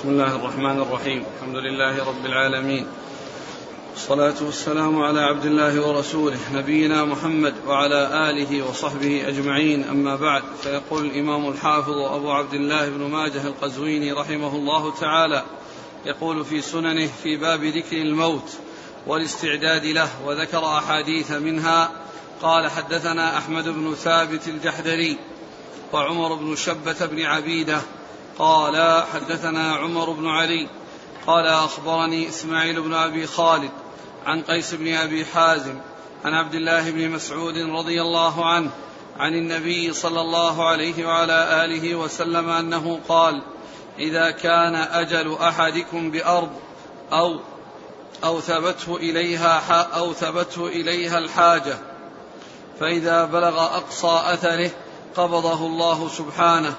بسم الله الرحمن الرحيم. الحمد لله رب العالمين، والصلاة والسلام على عبد الله ورسوله نبينا محمد وعلى آله وصحبه أجمعين، أما بعد. فيقول الإمام الحافظ أبو عبد الله بن ماجه القزويني رحمه الله تعالى، يقول في سننه في باب ذكر الموت والاستعداد له، وذكر أحاديث منها. قال: حدثنا أحمد بن ثابت الجحدري وعمر بن شبة بن عبيدة قال حدثنا عمر بن علي قال أخبرني إسماعيل بن أبي خالد عن قيس بن أبي حازم عن عبد الله بن مسعود رضي الله عنه عن النبي صلى الله عليه وعلى آله وسلم أنه قال: إذا كان أجل أحدكم بأرض أو ثبته إليها الحاجة، فإذا بلغ أقصى أثره قبضه الله سبحانه،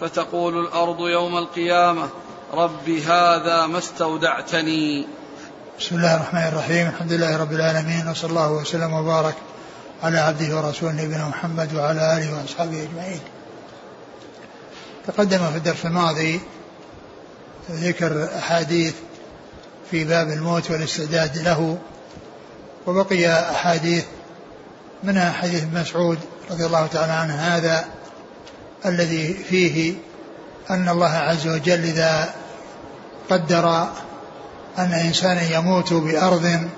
فتقول الأرض يوم القيامة: رب هذا ما استودعتني. بسم الله الرحمن الرحيم. الحمد لله رب العالمين، وصلى الله وسلم وبارك على عبده ورسوله نبينا محمد وعلى آله وأصحابه أجمعين. تقدم في الدرس الماضي ذكر أحاديث في باب الموت والاستعداد له، وبقي أحاديث، منها حديث مسعود رضي الله تعالى عنه هذا الذي فيه أن الله عز وجل إذا قدر أن إنسانا يموت بأرض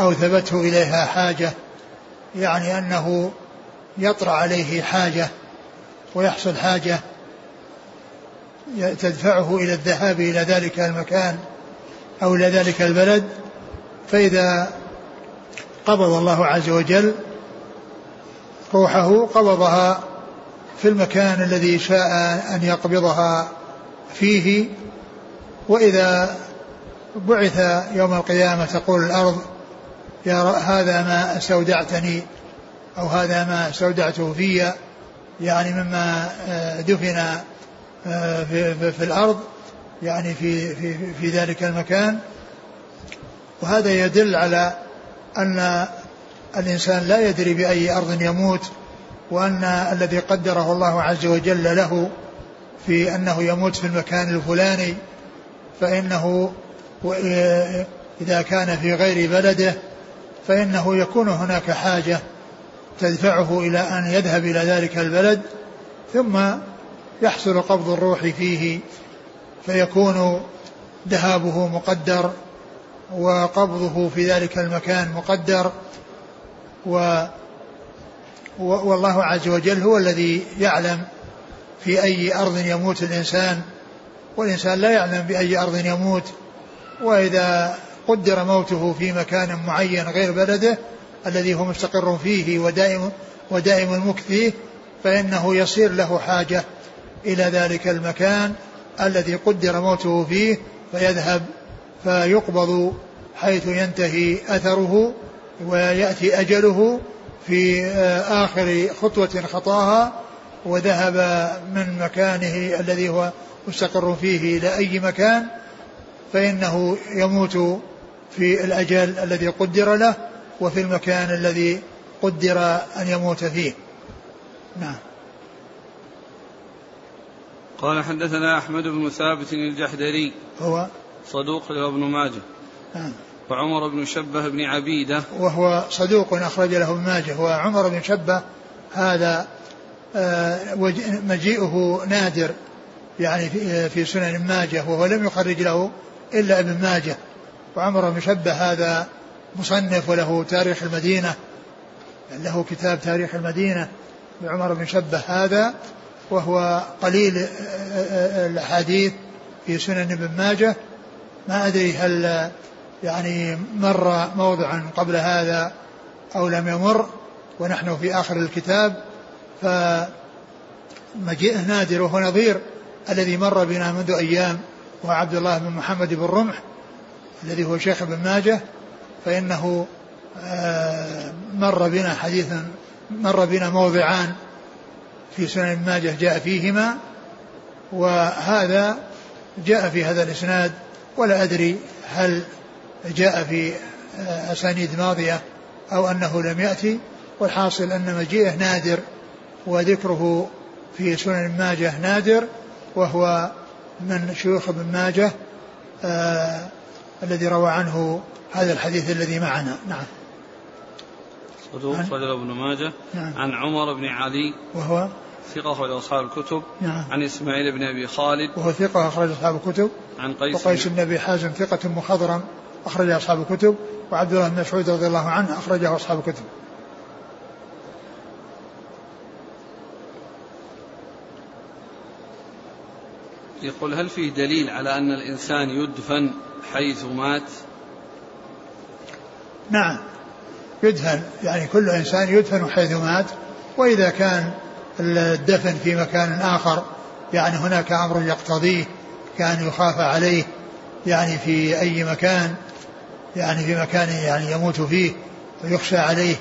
أو ثبته إليها حاجة، يعني أنه يطرأ عليه حاجة ويحصل حاجة تدفعه إلى الذهاب إلى ذلك المكان أو إلى ذلك البلد، فإذا قبض الله عز وجل روحه قبضها في المكان الذي شاء أن يقبضها فيه. وإذا بعث يوم القيامة تقول الأرض: يا هذا ما استودعتني، أو هذا ما استودعته فيا، يعني مما دفن في الأرض، يعني في ذلك المكان. وهذا يدل على أن الإنسان لا يدري بأي أرض يموت، وأن الذي قدره الله عز وجل له في أنه يموت في المكان الفلاني، فإنه إذا كان في غير بلده فإنه يكون هناك حاجة تدفعه إلى أن يذهب إلى ذلك البلد، ثم يحصل قبض الروح فيه، فيكون ذهابه مقدر وقبضه في ذلك المكان مقدر. والله عز وجل هو الذي يعلم في أي أرض يموت الإنسان، والإنسان لا يعلم بأي أرض يموت. وإذا قدر موته في مكان معين غير بلده الذي هو مستقر فيه ودائم المكث فيه، فإنه يصير له حاجة إلى ذلك المكان الذي قدر موته فيه، فيذهب فيقبض حيث ينتهي أثره، ويأتي أجله في آخر خطوة خطاها، وذهب من مكانه الذي هو مستقر فيه إلى أي مكان، فإنه يموت في الأجل الذي قدر له وفي المكان الذي قدر أن يموت فيه. نعم. قال: حدثنا أحمد بن ثابت الجحدري هو صدوق لابن ماجه. نعم. وعمر بن شبه بن عبيدة وهو صدوق أخرج له ابن ماجه. وعمر بن شبه هذا مجيئه نادر، يعني في سنن ابن ماجه، وهو لم يخرج له إلا ابن ماجه. وعمر بن شبه هذا مصنف، وله تاريخ المدينة، له كتاب تاريخ المدينة لعمر بن شبه هذا، وهو قليل الحديث في سنن ابن ماجه. ما أدري هل يعني مر موضعا قبل هذا أو لم يمر، ونحن في آخر الكتاب، فمجيء نادر، وهو نظير الذي مر بنا منذ أيام، وهو عبد الله بن محمد بن رمح الذي هو شيخ ابن ماجه، فإنه مر بنا حديثا، مر بنا موضعان في سنن ابن ماجه جاء فيهما، وهذا جاء في هذا الإسناد، ولا أدري هل جاء في أسانيد ماضية أو أنه لم يأتي. والحاصل أن مجيئه نادر، وذكره في سنن ماجه نادر، وهو من شيوخ ابن ماجه الذي روى عنه هذا الحديث الذي معنا. نعم. صدوق صدر ابن ماجه. نعم. عن عمر بن علي وهو ثقة أخرج أصحاب الكتب. نعم. عن إسماعيل بن أبي خالد وهو ثقة أخرج أصحاب الكتب. عن قيس بن أبي حازم ثقة مخضرم أخرج أصحاب الكتب. وعبد الله بن مسعود رضي الله عنه أخرجه أصحاب الكتب. يقول هل فيه دليل على أن الإنسان يدفن حيث مات؟ نعم يدفن، يعني كل إنسان يدفن حيث مات، وإذا كان الدفن في مكان آخر يعني هناك أمر يقتضيه كان يخاف عليه يعني في أي مكان، يعني في مكان يعني يموت فيه ويخشى عليه،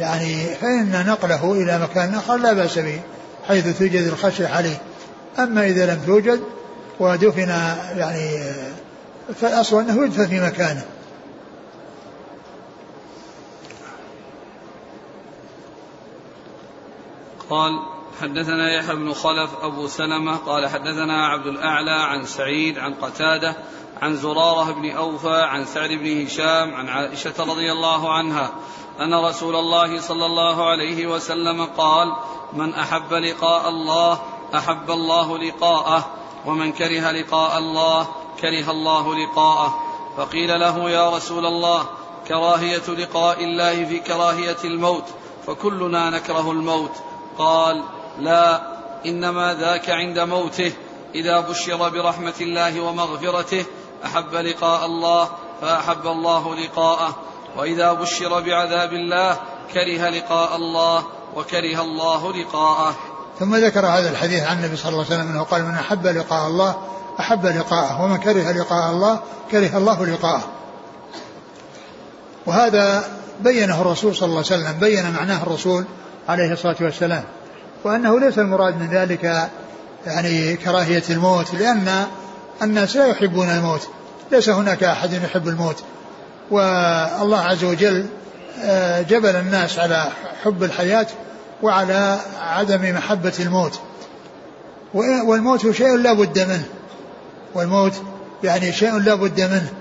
يعني فإن نقله إلى مكان آخر لا بأس به حيث توجد الخشية عليه. أما إذا لم توجد ودفن يعني فالأصل أنه يدفن في مكانه. قال حدثنا يحيى بن خلف أبو سلمة قال حدثنا عبد الأعلى عن سعيد عن قتاده عن زرارة بن أوفى عن سعد بن هشام عن عائشة رضي الله عنها أن رسول الله صلى الله عليه وسلم قال: من أحب لقاء الله أحب الله لقاءه، ومن كره لقاء الله كره الله لقاءه. فقيل له: يا رسول الله، كراهية لقاء الله في كراهية الموت، فكلنا نكره الموت. قال: لا، إنما ذاك عند موته إذا بشر برحمة الله ومغفرته أحب لقاء الله فأحب الله لقاءه، وإذا بشر بعذاب الله كره لقاء الله وكره الله لقاءه. ثم ذكر هذا الحديث عن النبي صلى الله عليه وسلم أنه قال: من أحب لقاء الله أحب لقاءه، ومن كره لقاء الله كره الله لقاءه. وهذا بينه الرسول صلى الله عليه وسلم، بين معناه الرسول عليه الصلاة والسلام، وأنه ليس المراد من ذلك يعني كراهية الموت، لأن الناس لا يحبون الموت، ليس هناك أحد يحب الموت، والله عز وجل جبل الناس على حب الحياة وعلى عدم محبة الموت. والموت شيء لا بد منه، والموت يعني شيء لا بد منه،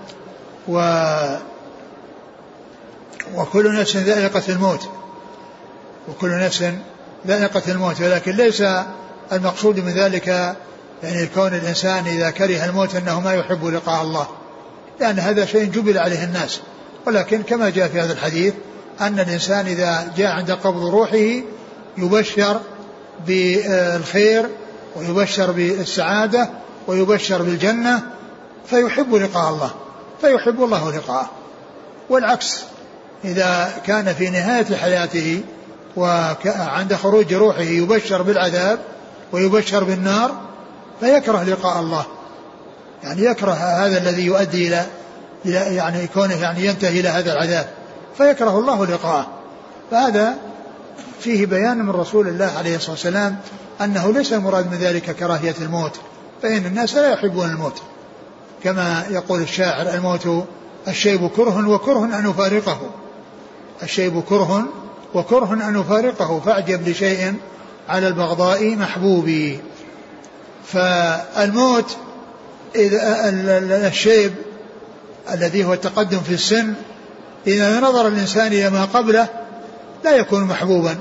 وكل نفس ذائقة الموت، وكل نفس ذائقة الموت، ولكن ليس المقصود من ذلك يعني كون الإنسان إذا كره الموت أنه ما يحب لقاء الله، لأن هذا شيء جبل عليه الناس. ولكن كما جاء في هذا الحديث أن الإنسان إذا جاء عند قبض روحه يبشر بالخير ويبشر بالسعادة ويبشر بالجنة، فيحب لقاء الله فيحب الله لقاءه. والعكس، إذا كان في نهاية حياته وعند خروج روحه يبشر بالعذاب ويبشر بالنار فيكره لقاء الله، يعني يكره هذا الذي يؤدي إلى يعني كونه يعني ينتهي إلى هذا العذاب، فيكره الله لقاءه. فهذا فيه بيان من رسول الله عليه الصلاة والسلام أنه ليس المراد من ذلك كراهية الموت، فإن الناس لا يحبون الموت، كما يقول الشاعر: الموت الشيب كره وكره أن أفارقه، الشيب كره وكره أن أفارقه، فأعجب لشيء على البغضاء محبوبي. فالموت إذا الشيب الذي هو التقدم في السن إذا نظر الإنسان إلى ما قبله لا يكون محبوبا،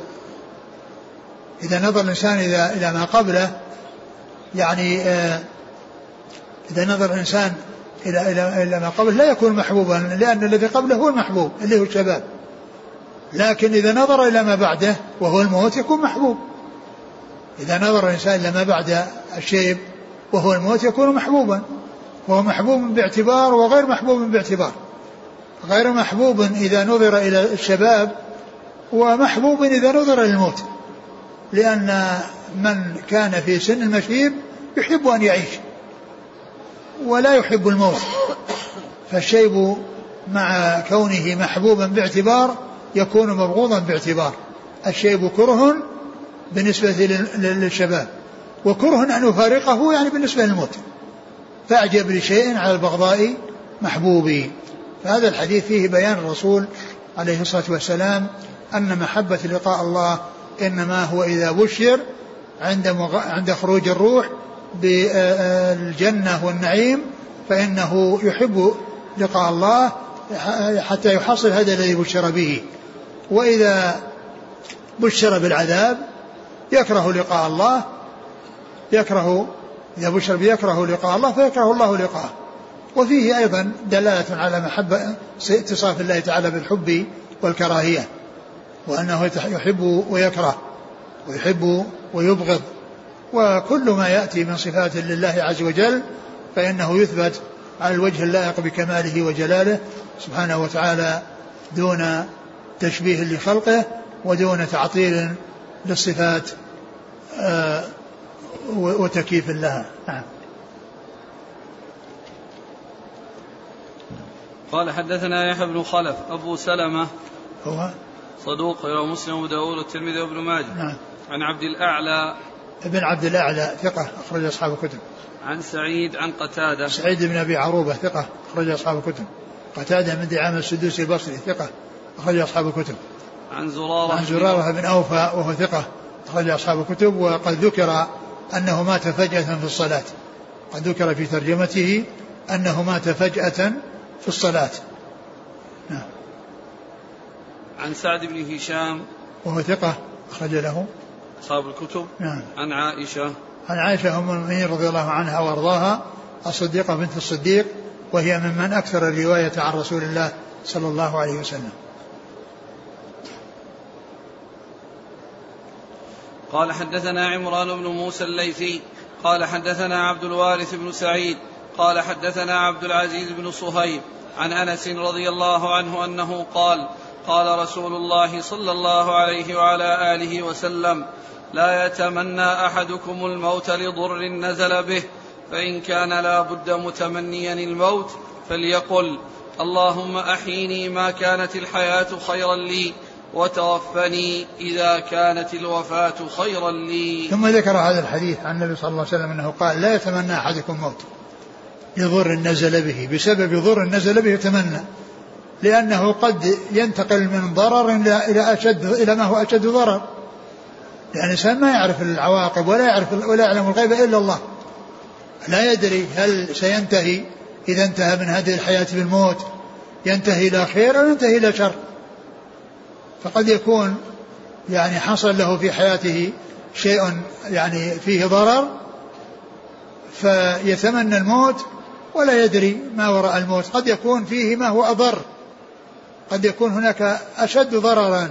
إذا نظر الإنسان إلى ما قبله يعني إذا نظر الإنسان إلى ما قبله لا يكون محبوبا، لأن الذي قبله هو المحبوب اللي هو الشباب، لكن إذا نظر إلى ما بعده وهو الموت يكون محبوب. إذا نظر الإنسان إلى ما بعد الشيب وهو الموت يكون محبوبا، وهو محبوب باعتبار وغير محبوب باعتبار، غير محبوب إذا نظر إلى الشباب، ومحبوب إذا نظر إلى الموت، لأن من كان في سن المشيب يحب أن يعيش ولا يحب الموت، فالشيب مع كونه محبوبا باعتبار يكون مبغوضا باعتبار. الشيب كره بالنسبة للشباب، وكره أن يفارقه يعني بالنسبة للموت، فأعجب لشيء على البغضاء محبوبي. فهذا الحديث فيه بيان الرسول عليه الصلاة والسلام أن محبة لقاء الله إنما هو إذا بشر عند خروج الروح بالجنة والنعيم فإنه يحب لقاء الله حتى يحصل هذا الذي بشر به, وإذا بشر بالعذاب يكره لقاء الله, إذا بشر بيكره لقاء الله فيكره الله لقاءه. وفيه أيضا دلالة على محبة اتصاف الله تعالى بالحب والكراهية, وأنه يحب ويكره ويحب ويبغض, وكل ما يأتي من صفات لله عز وجل فإنه يثبت على الوجه اللائق بكماله وجلاله سبحانه وتعالى دون تشبيه لخلقه ودون تعطيل للصفات وتكييف لها. نعم. قال حدثنا يحيى بن خلف أبو سلمة هو صدوق رواه مسلم وداود والترمذي وابن ماجه. نعم. عن عبد الأعلى ابن عبد الأعلى ثقة أخرج أصحاب الكتب. عن سعيد عن قتاده سعيد بن أبي عروبة ثقة أخرج أصحاب الكتب. قتاده من دعامة السدوسي البصري ثقة أخرج أصحاب الكتب. عن زرارة بن أوفى وهو ثقة أخرج أصحاب الكتب, وقد ذكر أنه مات فجأة في الصلاة, قد ذكر في ترجمته أنه مات فجأة في الصلاة. نعم. عن سعد بن هشام وهو ثقة أخرج له أصحاب الكتب. نعم. عن عائشة أم المؤمنين رضي الله عنها وارضاها الصديقة بنت الصديق, وهي ممن أكثر الرواية عن رسول الله صلى الله عليه وسلم. قال حدثنا عمران بن موسى الليثي قال حدثنا عبد الوارث بن سعيد قال حدثنا عبد العزيز بن صهيب عن أنس رضي الله عنه أنه قال قال رسول الله صلى الله عليه وعلى آله وسلم لا يتمنى أحدكم الموت لضر نزل به, فإن كان لا بد متمنيا الموت فليقل اللهم أحيني ما كانت الحياة خيرا لي وتوفني إذا كانت الوفاة خيرا لي. ثم ذكر هذا الحديث عن النبي صلى الله عليه وسلم أنه قال لا يتمنى أحدكم موت لضر نزل به, بسبب ضر نزل به يتمنى, لأنه قد ينتقل من ضرر إلى ما هو أشد ضرر, لأن الإنسان ما يعرف العواقب ولا يعلم الغيب إلا الله, لا يدري هل سينتهي إذا انتهى من هذه الحياة بالموت, ينتهي إلى خير أو ينتهي إلى شر, فقد يكون يعني حصل له في حياته شيء يعني فيه ضرر فيتمنى الموت ولا يدري ما وراء الموت, قد يكون فيه ما هو أضر, قد يكون هناك أشد ضررا.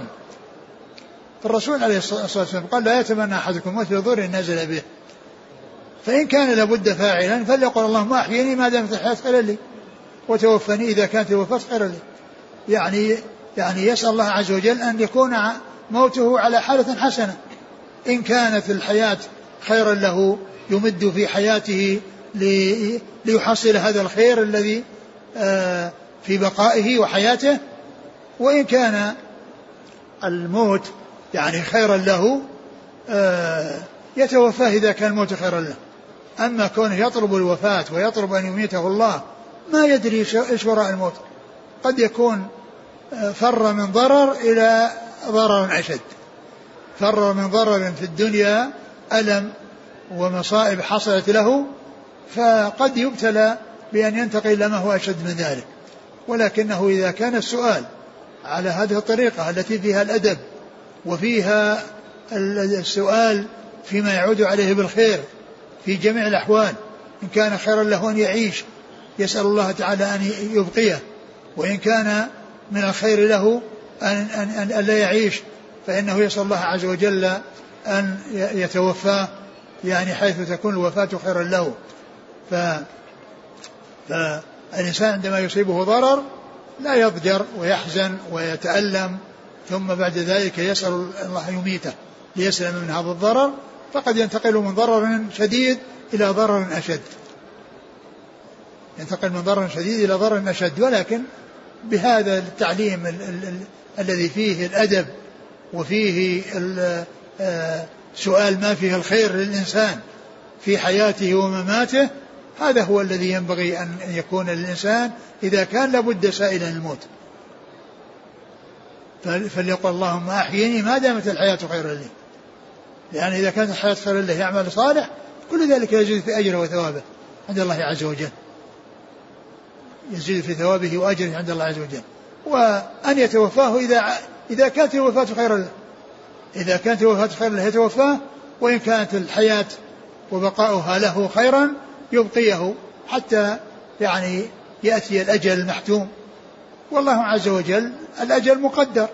الرسول عليه الصلاة والسلام قال لا يتمنى أحدكم موت لضر نزل به, فإن كان لابد فاعلا فليقل اللهم أحيني ما دامت الحياة خيرا لي وتوفني إذا كانت الوفاة خيرا لي, يعني يسأل الله عز وجل أن يكون موته على حالة حسنة, إن كانت الحياة خيرا له يمد في حياته ليحصل هذا الخير الذي في بقائه وحياته, وإن كان الموت يعني خيرا له يتوفاه إذا كان الموت خيرا له. أما كونه يطلب الوفاة ويطلب أن يميته الله ما يدري إيش وراء الموت, قد يكون فر من ضرر إلى ضرر أشد, فر من ضرر في الدنيا ألم ومصائب حصلت له, فقد يبتلى بأن ينتقل إلى ما هو أشد من ذلك, ولكنه إذا كان السؤال على هذه الطريقة التي فيها الأدب وفيها السؤال فيما يعود عليه بالخير في جميع الأحوال, إن كان خيرا له أن يعيش يسأل الله تعالى أن يبقيه, وإن كان من الخير له أن لا يعيش فإنه يسأل الله عز وجل أن يتوفاه, يعني حيث تكون الوفاة خيرا له. فالإنسان عندما يصيبه ضرر لا يضجر ويحزن ويتألم ثم بعد ذلك يسأل الله يميته ليسلم من هذا الضرر, فقد ينتقل من ضرر شديد إلى ضرر أشد, ولكن بهذا التعليم الذي فيه الأدب وفيه سؤال ما فيه الخير للإنسان في حياته ومماته, هذا هو الذي ينبغي أن يكون للإنسان إذا كان لابد سائلا الموت, فليقل اللهم أحيني ما دامت الحياة خيرا لي, يعني إذا كانت الحياة خيرا لي يعمل صالح كل ذلك يزيد في أجره وثوابه عند الله عز وجل، يزيد في ثوابه وأجره عند الله عز وجل. وأن يتوفاه إذا كانت الوفاة خيرا له، إذا كانت الوفاة خيرا له يتوفاه، وإن كانت الحياة وبقاؤها له خيرا يبقيه حتى يعني يأتي الأجل المحتوم. والله عز وجل الأجل مقدر،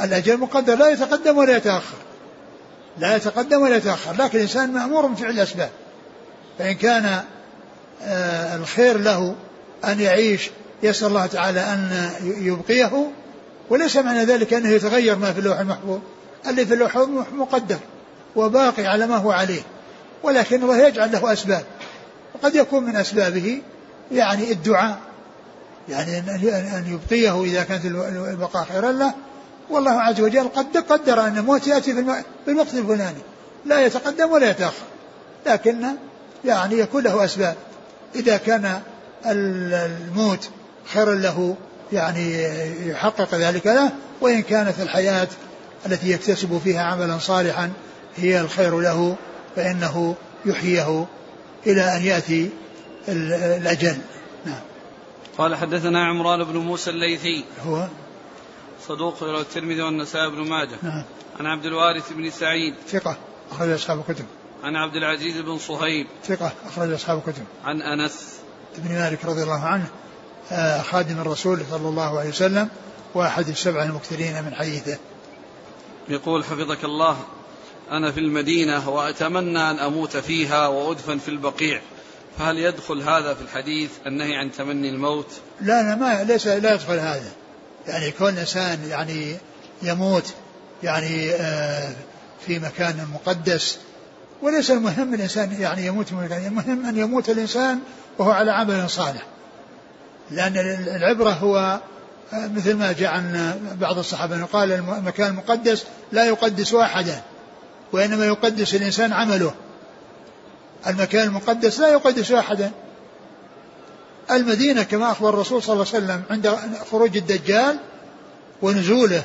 الأجل مقدر، لا يتقدم ولا يتأخر، لا يتقدم ولا يتأخر، لكن الإنسان مأمور بفعل الأسباب. فإن كان الخير له أن يعيش يسأل الله تعالى أن يبقيه، وليس معنى ذلك أنه يتغير ما في اللوح المحفوظ، الذي في اللوح المحفوظ مقدر وباقي على ما هو عليه، ولكن الله يجعل له أسباب، وقد يكون من أسبابه يعني الدعاء، يعني أن يبقيه إذا كانت البقاء خيرا له. والله عز وجل قد قدر أن الموت يأتي في الوقت الفلاني، لا يتقدم ولا يتأخر، لكن يعني يكون له أسباب. إذا كان الموت خيرا له يعني يحقق ذلك له، وإن كانت الحياة التي يكتسب فيها عملا صالحا هي الخير له فإنه يحييه إلى أن يأتي الأجل. نعم. قال حدثنا عمران بن موسى الليثي هو صدوق رواه الترمذي والنسائي بن ماجه. نعم. عن عبد الوارث بن سعيد ثقة أخرج أصحاب الكتب. عن عبد العزيز بن صهيب ثقة أخرج أصحاب الكتب. عن أنس بن مالك رضي الله عنه خادم الرسول صلى الله عليه وسلم وأحد السبعة المكثرين من حديثه، يقول حفظك الله: أنا في المدينة وأتمنى أن أموت فيها وأدفن في البقيع، فهل يدخل هذا في الحديث النهي عن تمني الموت؟ لا، أنا ما ليس لا يدخل هذا، يعني كل إنسان يعني يموت يعني في مكان مقدس، وليس المهم الإنسان يعني يموت في مكان، المهم أن يموت الإنسان وهو على عمل صالح، لأن العبرة هو مثل ما جاء عن بعض الصحابة قال: المكان مقدس لا يقدس أحدا، وإنما يقدس الإنسان عمله. المكان المقدس لا يقدس أحدا. المدينة كما أخبر الرسول صلى الله عليه وسلم عند خروج الدجال ونزوله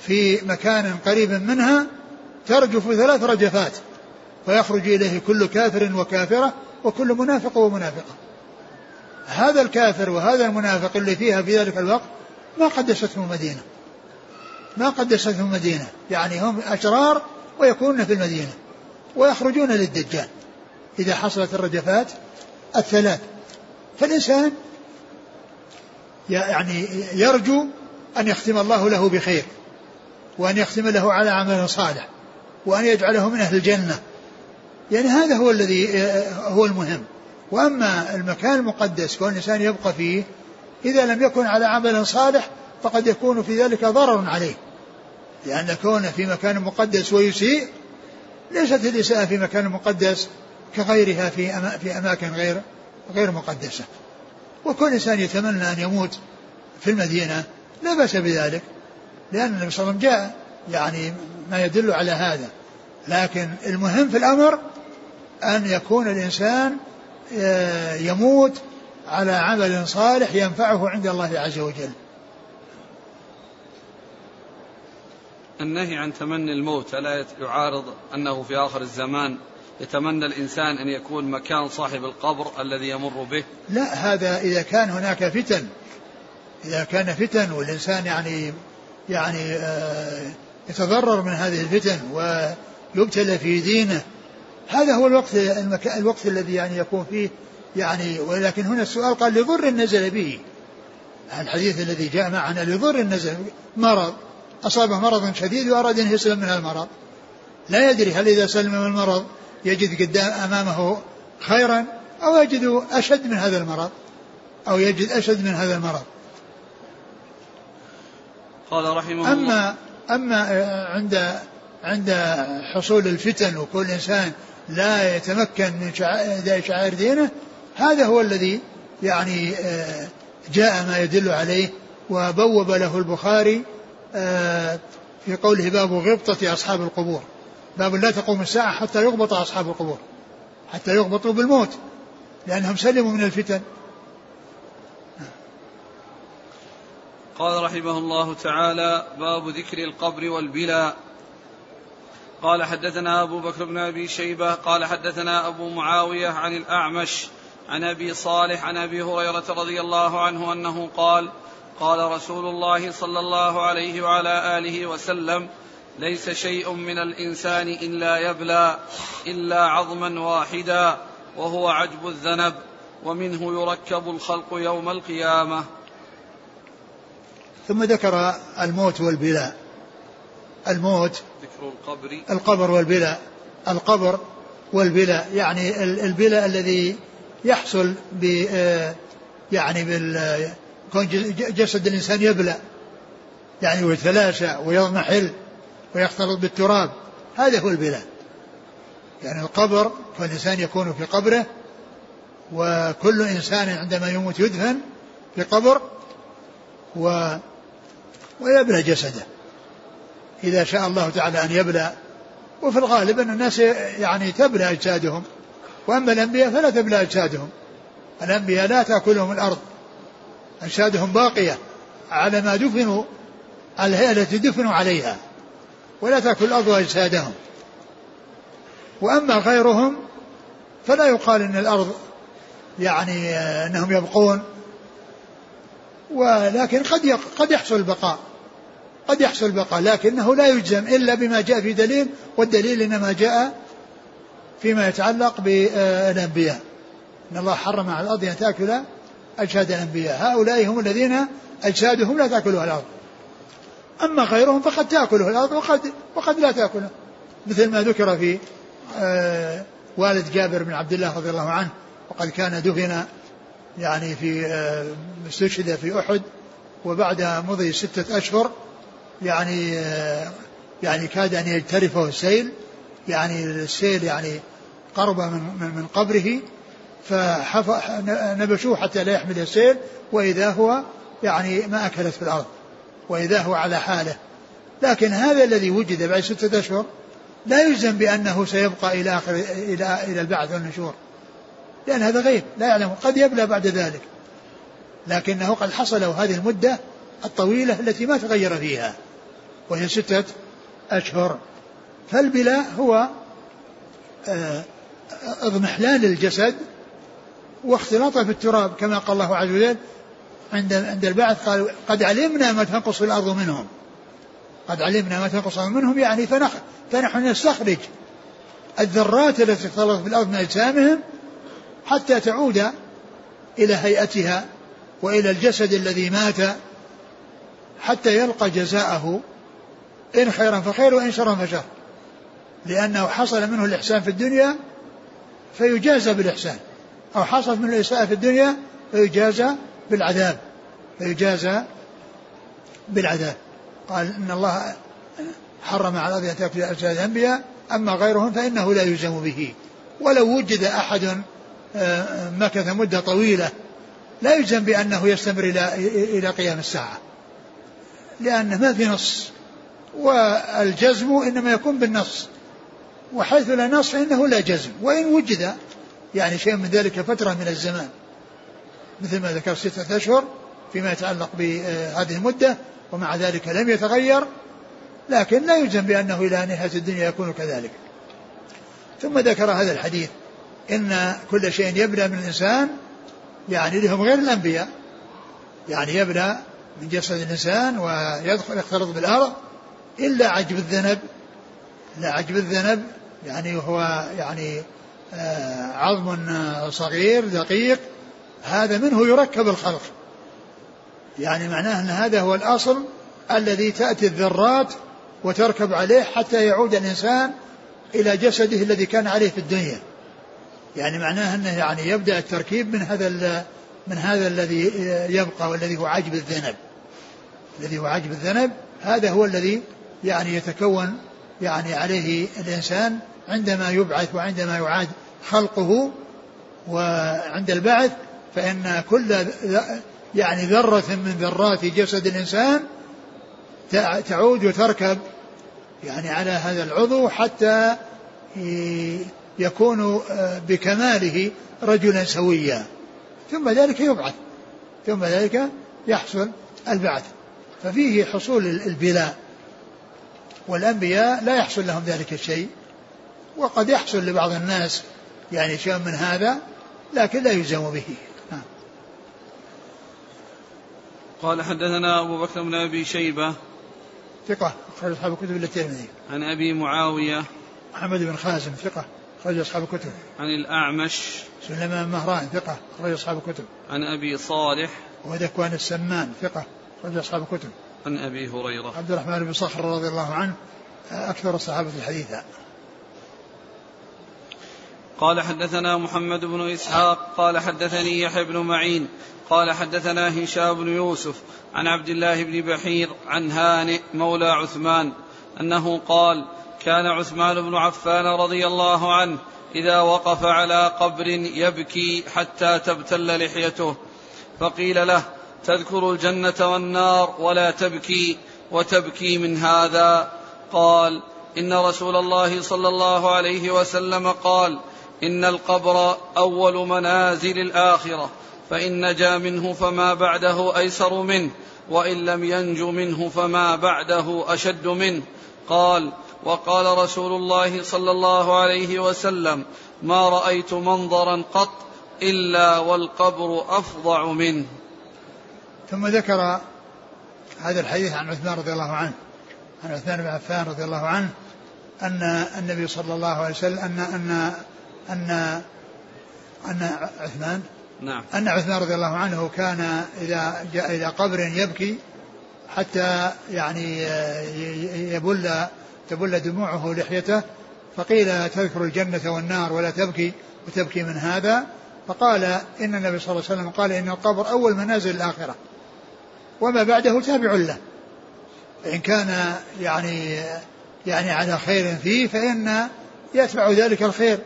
في مكان قريب منها ترجف ثلاث رجفات، فيخرج إليه كل كافر وكافرة وكل منافق ومنافقة. هذا الكافر وهذا المنافق اللي فيها في ذلك الوقت ما قدستهم المدينة، ما قدستهم المدينة، يعني هم أشرار ويكونون في المدينة ويخرجون للدجال إذا حصلت الرجفات الثلاث. فالإنسان يعني يرجو أن يختم الله له بخير، وأن يختم له على عمل صالح، وأن يجعله من أهل الجنة، يعني هذا هو الذي هو المهم. وأما المكان المقدس والإنسان يبقى فيه إذا لم يكن على عمل صالح فقد يكون في ذلك ضرر عليه، لأن كونه في مكان مقدس ويسيء، ليست الإساءة في مكان مقدس كغيرها في أماكن غير مقدسة. وكل إنسان يتمنى أن يموت في المدينة لا بأس بذلك، لأن النبي صلى الله عليه وسلم جاء يعني ما يدل على هذا، لكن المهم في الأمر أن يكون الإنسان يموت على عمل صالح ينفعه عند الله عز وجل. النهي عن تمني الموت ألا يعارض أنه في آخر الزمان يتمنى الإنسان أن يكون مكان صاحب القبر الذي يمر به؟ لا، هذا إذا كان هناك فتن، إذا كان فتن والإنسان يعني يتضرر من هذه الفتن ويبتلى في دينه، هذا هو الوقت الذي يعني يكون فيه يعني. ولكن هنا السؤال قال لضر نزل به، الحديث الذي جاء معنا لضر نزل، مرض أصابه مرض شديد وأراد أن يسلم من المرض، لا يدري هل إذا سلم من المرض يجد أمامه خيرا أو يجد أشد من هذا المرض قال رحمه الله: أما عند حصول الفتن وكل إنسان لا يتمكن من شعائر دينه، هذا هو الذي يعني جاء ما يدل عليه. وبوب له البخاري في قوله: باب غبطة أصحاب القبور، باب لا تقوم الساعة حتى يغبط أصحاب القبور، حتى يغبطوا بالموت لأنهم سلموا من الفتن. قال رحمه الله تعالى: باب ذكر القبر والبلاء. قال حدثنا أبو بكر بن أبي شيبة قال حدثنا أبو معاوية عن الأعمش عن أبي صالح عن أبي هريرة رضي الله عنه أنه قال قال رسول الله صلى الله عليه وعلى آله وسلم ليس شيء من الإنسان إلا يبلى إلا عظما واحدا وهو عجب الذنب ومنه يركب الخلق يوم القيامة. ثم ذكر الموت والبلاء. الموت القبر والبلاء. القبر والبلاء يعني البلاء الذي يحصل يعني كون جسد الإنسان يبلى يعني ويتلاشى ويضمحل ويختلط بالتراب, هذا هو البلاء. يعني القبر فالإنسان يكون في قبره, وكل إنسان عندما يموت يدفن في قبر ويبلى جسده إذا شاء الله تعالى أن يبلى. وفي الغالب أن الناس يعني تبلى أجسادهم, وأما الأنبياء فلا تبلى أجسادهم. الأنبياء لا تأكلهم الأرض, أجسادهم باقية على ما دفنوا, الهيئة التي دفنوا عليها, ولا تأكل الأرض أجسادهم. وأما غيرهم فلا يقال أن الأرض يعني أنهم يبقون, ولكن قد يحصل البقاء, قد يحصل البقاء, لكنه لا يجزم إلا بما جاء في دليل, والدليل إنما جاء فيما يتعلق بالأنبياء. إن الله حرم على الأرض أن تأكل أجساد الأنبياء, هؤلاء هم الذين أجسادهم لا تأكلها الأرض. أما غيرهم فقد تأكله الأرض وقد لا تأكله, مثل ما ذكر في والد جابر بن عبد الله رضي الله عنه, وقد كان دفن يعني في استشهد في أحد, وبعد مضي 6 أشهر يعني كاد أن يجترفه السيل, يعني السيل يعني قرب من قبره, فنبشوه حتى لا يحمل السيل, وإذا هو يعني ما أكلت في الأرض, وإذا هو على حاله. لكن هذا الذي وجد بعد 6 أشهر لا يجزم بأنه سيبقى إلى البعث والنشور, لأن هذا غيب لا يعلم, قد يبلى بعد ذلك, لكنه قد حصل هذه المدة الطويلة التي ما تغير فيها, وهي 6 أشهر. فالبلاء هو اضمحلال الجسد واختلاطه بالتراب, كما قال الله عز وجل عند البعث, قالوا قد علمنا ما تنقص الأرض منهم, قد علمنا ما تنقص منهم, يعني فنحن نستخرج الذرات التي اختلطت بالأرض من أجسامهم حتى تعود إلى هيئتها وإلى الجسد الذي مات, حتى يلقى جزاءه إن خيرا فخير وإن شرا فشر, لأنه حصل منه الإحسان في الدنيا فيجازى بالإحسان, أو حصل منه الإساءة في الدنيا فيجازى بالعذاب. قال إن الله حرم على الأرض أن تأكل أجساد الأنبياء, أما غيرهم فإنه لا يلزم به. ولو وجد أحد مكث مدة طويلة لا يلزم بأنه يستمر إلى قيام الساعة, لأنه ما في نص, والجزم إنما يكون بالنص, وحيث لا نص إنه لا جزم. وإن وجد يعني شيء من ذلك فترة من الزمان, مثل ما ذكر 6 أشهر فيما يتعلق بهذه المدة, ومع ذلك لم يتغير, لكن لا يجزم بأنه إلى نهاية الدنيا يكون كذلك. ثم ذكر هذا الحديث إن كل شيء يبلى من الإنسان, يعني لهم غير الأنبياء, يعني يبلى من جسد الإنسان ويدخل يختلط بالأرض, إلا عجب الذنب. لا عجب الذنب يعني هو يعني عظم صغير دقيق, هذا منه يركب الخلق, يعني معناه أن هذا هو الأصل الذي تأتي الذرات وتركب عليه حتى يعود الإنسان إلى جسده الذي كان عليه في الدنيا, يعني معناه أنه يعني يبدأ التركيب من هذا الذي يبقى, والذي هو عجب الذنب. الذي هو عجب الذنب هذا هو الذي يعني يتكون يعني عليه الإنسان عندما يبعث وعندما يعاد خلقه. وعند البعث فإن كل يعني ذرة من ذرات جسد الإنسان تعود وتركب يعني على هذا العضو حتى يكون بكماله رجلا سويا, ثم ذلك يبعث, ثم ذلك يحصل البعث. ففيه حصول البلاء. والأنبياء لا يحصل لهم ذلك الشيء، وقد يحصل لبعض الناس يعني شيء من هذا لكن لا يلزم به. قال حدثنا أبو بكر بن أبي شيبة ثقة أخرج أصحاب الكتب إلا الترمذي. عن أبي معاوية محمد بن خازم ثقة أخرج أصحاب الكتب. عن الأعمش سليمان بن مهران ثقة أخرج أصحاب الكتب. عن أبي صالح وذكوان السمان ثقة أخرج أصحاب الكتب. عن أبي هريرة عبد الرحمن بن صخر رضي الله عنه أكثر الصحابة الحديثا. قال حدثنا محمد بن إسحاق قال حدثني يحيى بن معين قال حدثنا هشام بن يوسف عن عبد الله بن بحير عن هانئ مولى عثمان أنه قال كان عثمان بن عفان رضي الله عنه إذا وقف على قبر يبكي حتى تبتل لحيته، فقيل له تذكر الجنة والنار ولا تبكي وتبكي من هذا؟ قال إن رسول الله صلى الله عليه وسلم قال إن القبر أول منازل الآخرة، فإن نجا منه فما بعده أيسر منه، وإن لم ينج منه فما بعده أشد منه. قال وقال رسول الله صلى الله عليه وسلم ما رأيت منظرا قط إلا والقبر أفظع منه. ثم ذكر هذا الحديث عن عثمان رضي الله عنه عن عثمان بن عفان رضي الله عنه أن النبي صلى الله عليه وسلم أن عثمان رضي الله عنه كان إذا جاء إلى قبر يبكي حتى يعني تبل دموعه لحيته، فقيل تذكر الجنة والنار ولا تبكي وتبكي من هذا، فقال إن النبي صلى الله عليه وسلم قال إن القبر أول منازل الآخرة وما بعده تابع له، إن كان يعني على خير فيه فإن يتبع ذلك الخير،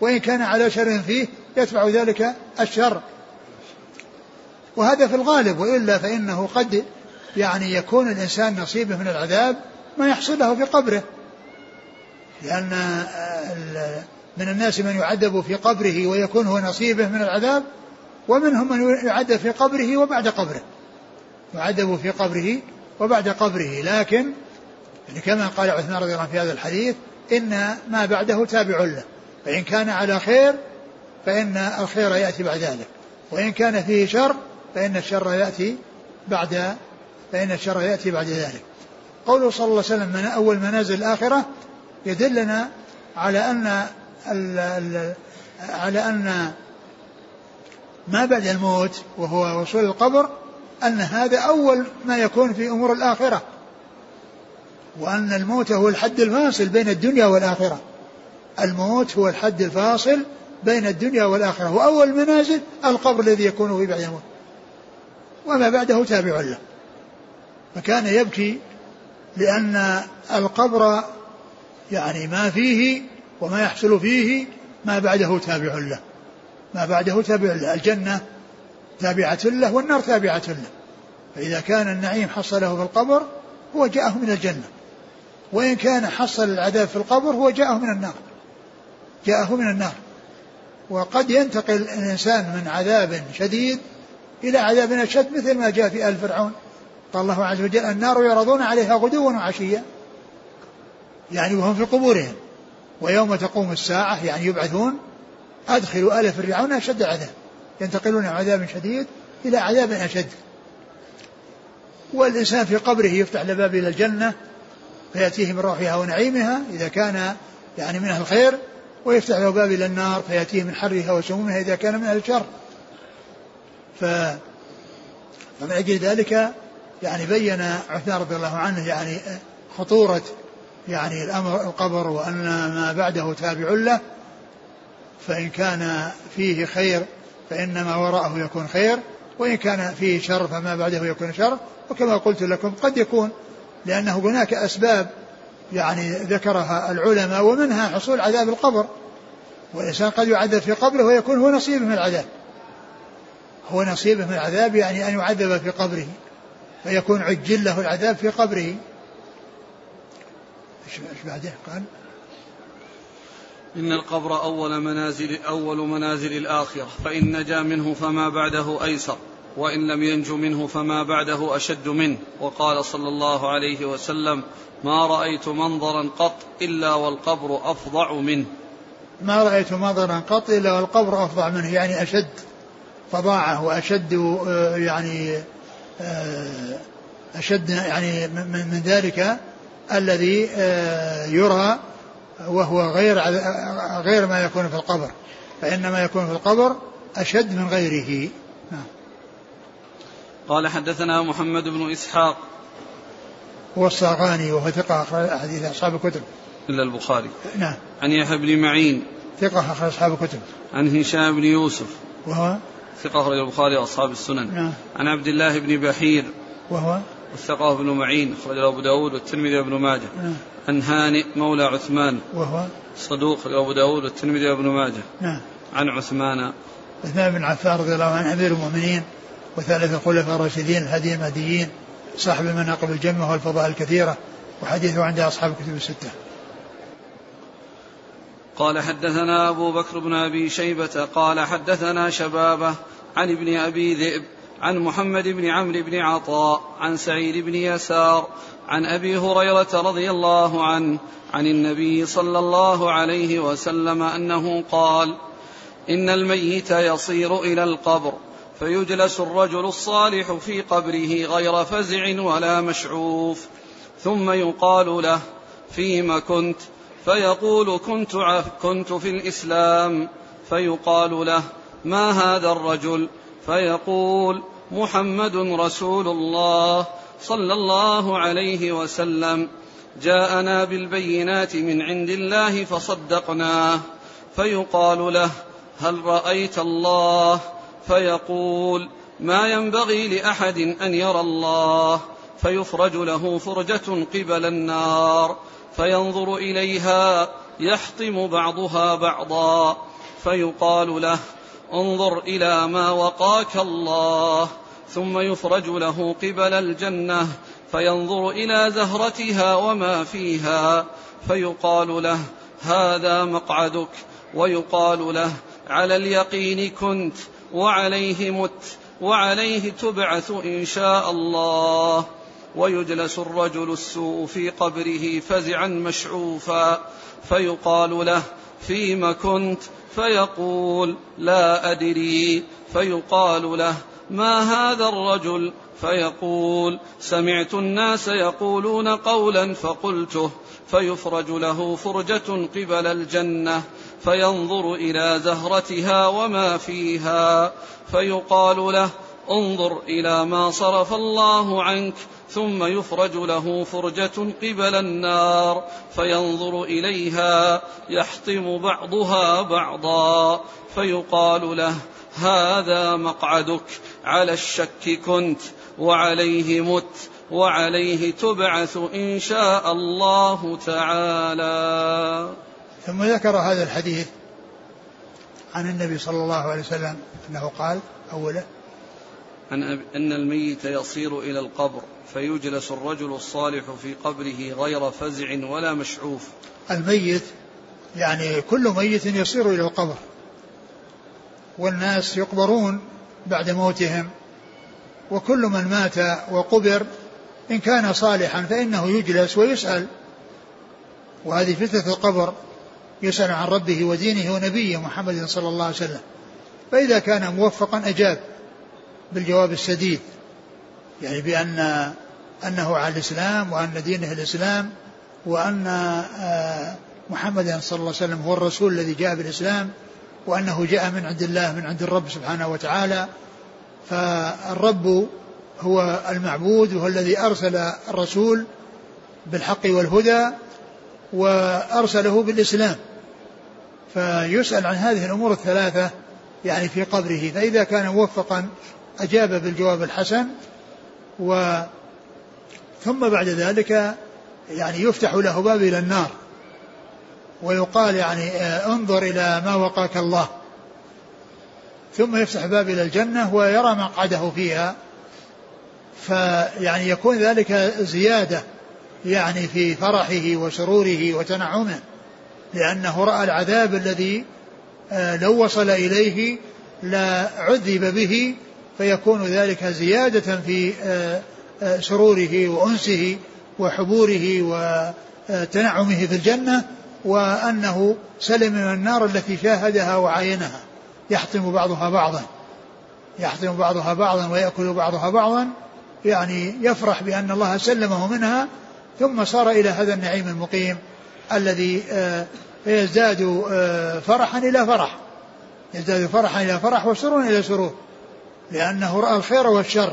وإن كان على شر فيه يتبع ذلك الشر. وهذا في الغالب، وإلا فإنه قد يعني يكون الإنسان نصيبه من العذاب ما يحصل له في قبره، لأن من الناس من يعذب في قبره ويكون هو نصيبه من العذاب، ومنهم من يعذب في قبره وبعد قبره لكن كما قال عثمان رضي الله عنه في هذا الحديث إن ما بعده تابع له، فإن كان على خير فإن الخير يأتي بعد ذلك، وإن كان فيه شر فإن الشر يأتي بعد ذلك. قوله صلى الله عليه وسلم من أول منازل الآخرة يدلنا على أن ما بعد الموت وهو وصول القبر أن هذا أول ما يكون في أمور الآخرة، وأن الموت هو الحد الفاصل بين الدنيا والآخرة. الموت هو الحد الفاصل بين الدنيا والآخرة، وأول منازل القبر الذي يكون في بعد الموت وما بعده تابع له. فكان يبكي لأن القبر يعني ما فيه وما يحصل فيه ما بعده تابع له، الجنة تابعة له والنار تابعة له، فإذا كان النعيم حصله في القبر هو جاءه من الجنة، وإن كان حصل العذاب في القبر هو جاءه من النار وقد ينتقل الإنسان من عذاب شديد إلى عذاب أشد، مثل ما جاء في آل فرعون قال الله عز وجل النار يعرضون عليها غدوا وعشيا، يعني وهم في قبورهم، ويوم تقوم الساعة يعني يبعثون. أدخلوا آل فرعون أشد عذاب، ينتقلون من عذاب شديد إلى عذاب أشد. والإنسان في قبره يفتح لباب إلى الجنة فيأتيه من روحها ونعيمها إذا كان يعني من أهل الخير، ويفتح له باب إلى النار فيأتيه من حرها وسمومها إذا كان من أهل الشر. فمن أجل ذلك يعني بين عثمان رضي الله عنه يعني خطورة يعني الأمر القبر، وأن ما بعده تابع له، فإن كان فيه خير فإن ما وراءه يكون خير، وإن كان فيه شر فما بعده يكون شر. وكما قلت لكم قد يكون لأنه هناك أسباب يعني ذكرها العلماء ومنها حصول عذاب القبر، والإنسان قد يعذب في قبره ويكون هو نصيبه من العذاب، يعني أن يعذب في قبره فيكون عجل له العذاب في قبره. ايش بعده؟ قال إن القبر أول منازل الآخرة، فإن نجا منه فما بعده أيسر، وإن لم ينج منه فما بعده أشد منه. وقال صلى الله عليه وسلم: ما رأيت منظرا قط إلا والقبر أفظع منه. ما رأيت منظرا قط إلا والقبر أفظع منه، يعني أشد فظاعة وأشد يعني أشد يعني من ذلك الذي يرى، وهو غير ما يكون في القبر، فإنما يكون في القبر أشد من غيره. قال: حدثنا محمد بن إسحاق والصاغاني وهو ثقة أخرج حديث أصحاب الكتب إلا البخاري. نعم. عن يحيى بن معين ثقة أخرج أصحاب الكتب. عن هشام بن يوسف وهو ثقة أخرج البخاري وأصحاب السنن. نعم. عن عبد الله بن بحير وهو والثقة بن معين أخرج أبو داود والترمذي وابن ماجه. نعم. عن هانئ مولى عثمان وهو صدوق أخرج أبو داود والترمذي وابن ماجه. نعم. عن عثمان بن عفان رضي الله عنه أمير المؤمنين وثالث الخلفاء الراشدين الهادي المهديين صاحب المناقب الجمة والفضائل الكثيرة، وحديثه عند أصحاب الكتب الستة. قال: حدثنا أبو بكر بن أبي شيبة قال حدثنا شبابة عن ابن أبي ذئب عن محمد بن عمرو بن عطاء عن سعيد بن يسار عن أبي هريرة رضي الله عنه عن النبي صلى الله عليه وسلم أنه قال: إن الميت يصير إلى القبر فيجلس الرجل الصالح في قبره غير فزع ولا مشعوف، ثم يقال له: فيما كنت؟ فيقول: كنت في الإسلام. فيقال له: ما هذا الرجل؟ فيقول: محمد رسول الله صلى الله عليه وسلم، جاءنا بالبينات من عند الله فصدقناه. فيقال له: هل رأيت الله؟ فيقول: ما ينبغي لأحد أن يرى الله. فيفرج له فرجة قبل النار فينظر إليها يحطم بعضها بعضا، فيقال له: انظر إلى ما وقاك الله. ثم يفرج له قبل الجنة فينظر إلى زهرتها وما فيها، فيقال له: هذا مقعدك. ويقال له: على اليقين كنت وعليه مت وعليه تبعث إن شاء الله. ويجلس الرجل السوء في قبره فزعا مشعوفا، فيقال له: فيما كنت؟ فيقول: لا أدري. فيقال له: ما هذا الرجل؟ فيقول: سمعت الناس يقولون قولا فقلته. فيفرج له فرجة قبل الجنة فينظر إلى زهرتها وما فيها، فيقال له: انظر إلى ما صرف الله عنك. ثم يفرج له فرجة قبل النار فينظر إليها يحطم بعضها بعضا، فيقال له: هذا مقعدك، على الشك كنت وعليه مت وعليه تبعث إن شاء الله تعالى. ثم ذكر هذا الحديث عن النبي صلى الله عليه وسلم أنه قال أوله: أن الميت يصير إلى القبر فيجلس الرجل الصالح في قبره غير فزع ولا مشعوف. الميت يعني كل ميت يصير إلى القبر، والناس يقبرون بعد موتهم، وكل من مات وقبر إن كان صالحا فإنه يجلس ويسأل، وهذه فتنة القبر، يسأل عن ربه ودينه ونبيه محمد صلى الله عليه وسلم، فإذا كان موفقا أجاب بالجواب السديد، يعني بأن أنه على الإسلام وأن دينه الإسلام وأن محمد صلى الله عليه وسلم هو الرسول الذي جاء بالإسلام، وأنه جاء من عند الله من عند الرب سبحانه وتعالى، فالرب هو المعبود وهو الذي أرسل الرسول بالحق والهدى وأرسله بالإسلام، فيسأل عن هذه الأمور الثلاثة يعني في قبره، فإذا كان موفقا أجاب بالجواب الحسن، ثم بعد ذلك يعني يفتح له باب إلى النار ويقال يعني انظر إلى ما وقاك الله، ثم يفتح باب إلى الجنة ويرى مقعده فيها، فيعني يكون ذلك زيادة يعني في فرحه وسروره وتنعمه، لأنه رأى العذاب الذي لو وصل إليه لعذب به، فيكون ذلك زيادة في سروره وأنسه وحبوره وتنعمه في الجنة, وأنه سلم من النار التي شاهدها وعاينها. يحطم بعضها بعضا ويأكل بعضها بعضا, يعني يفرح بأن الله سلمه منها, ثم صار إلى هذا النعيم المقيم الذي يزداد فرحا إلى فرح, وسرورا إلى سرور, لأنه رأى الخير والشر,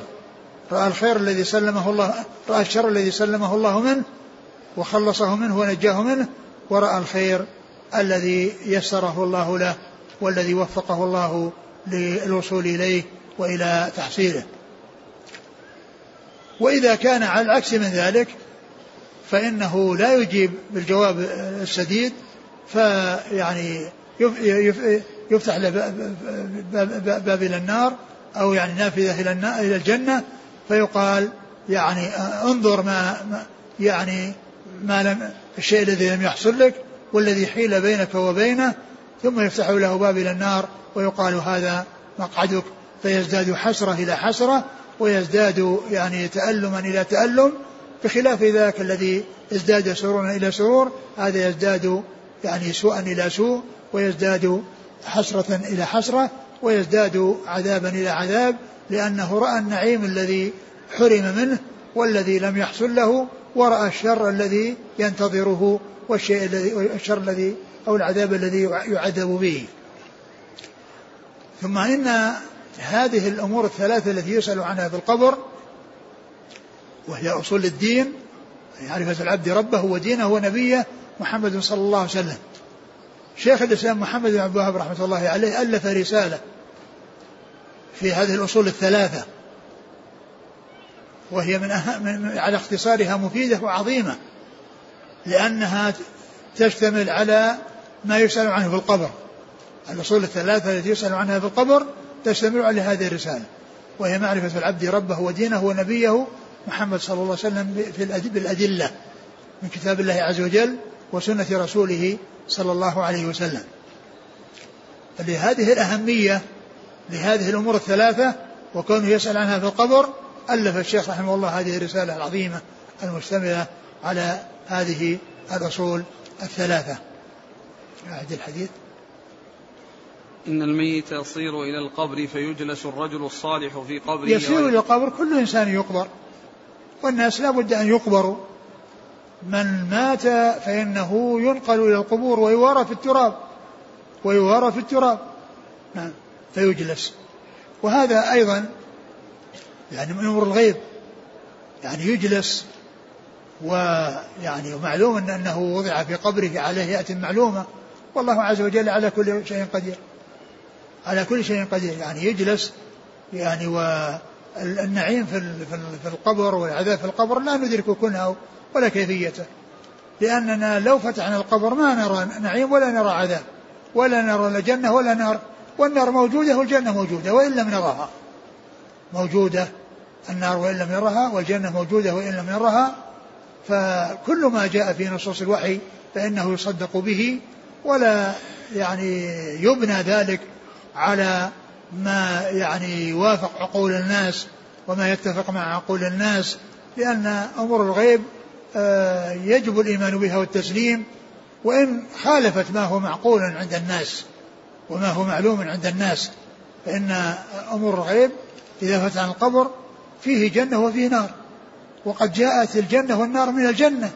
رأى الخير الذي سلمه الله, رأى الشر الذي سلمه الله منه وخلصه منه ونجاه منه, ورأى الخير الذي يسره الله له والذي وفقه الله للوصول إليه وإلى تحصيله. وإذا كان على العكس من ذلك فإنه لا يجيب بالجواب السديد, فيعني يفتح له باب إلى النار, أو يعني نافذة إلى الجنة, فيقال يعني انظر ما الشيء الذي لم يحصل لك والذي حيل بينك وبينه, ثم يفتح له باب إلى النار ويقال هذا مقعدك, فيزداد حسرة إلى حسرة, ويزداد يعني تألما إلى تألم, بخلاف ذاك الذي ازداد سرورا إلى سرور, هذا يزداد يعني سوءا إلى سوء, ويزداد حسرة إلى حسرة, ويزداد عذابا إلى عذاب, لأنه رأى النعيم الذي حرم منه والذي لم يحصل له, ورأى الشر الذي ينتظره والشيء الذي الشر الذي أو العذاب الذي يعذب به. ثم إن هذه الأمور الثلاثة التي يسأل عنها في القبر, وهي أصول الدين, معرفة العبد ربه ودينه ونبيه محمد صلى الله عليه وسلم. شيخ الإسلام محمد بن عبد الوهاب رحمة الله عليه ألف رسالة في هذه الأصول الثلاثة, وهي من على اختصارها مفيدة وعظيمة, لأنها تشتمل على ما يسأل عنه في القبر. الأصول الثلاثة التي يسأل عنها في القبر تشتمل على هذه الرسالة, وهي معرفة العبد ربه ودينه ونبيه محمد صلى الله عليه وسلم بالأدلة من كتاب الله عز وجل وسنة رسوله صلى الله عليه وسلم. فلهذه الأهمية لهذه الأمور الثلاثة, وكونه يسأل عنها في القبر, ألف الشيخ رحمه الله هذه الرسالة العظيمة المشتملة على هذه الأصول الثلاثة. أعد الحديث. إن الميت يصير إلى القبر فيجلس الرجل الصالح في قبره. يصير إلى القبر كل إنسان يقبر, والناس لا بد أن يقبروا. من مات فإنه ينقل إلى القبور ويوارى في التراب, فيجلس. وهذا أيضا يعني من أمور الغيب, يعني يجلس, ويعني معلوم أنه وضع في قبره على هيئة معلومة, والله عز وجل على كل شيء قدير, يعني يجلس, يعني والنعيم في القبر والعذاب في القبر لا ندرك كنه ولا كيفيته, لأننا لو فتحنا القبر ما نرى نعيم ولا نرى عذاب ولا نرى لا جنة ولا نار, والنار موجودة والجنة موجودة وإن لم نراها, موجودة النار وإن لم نراها, والجنة موجودة وإن لم نراها. فكل ما جاء في نصوص الوحي فإنه يصدق به, ولا يعني يبنى ذلك على ما يعني يوافق عقول الناس وما يتفق مع عقول الناس, لأن أمور الغيب يجب الإيمان بها والتسليم, وإن خالفت ما هو معقول عند الناس وما هو معلوم عند الناس. فإن أمور الغيب إذا فتح القبر فيه جنة وفيه نار, وقد جاءت الجنة والنار من الجنة,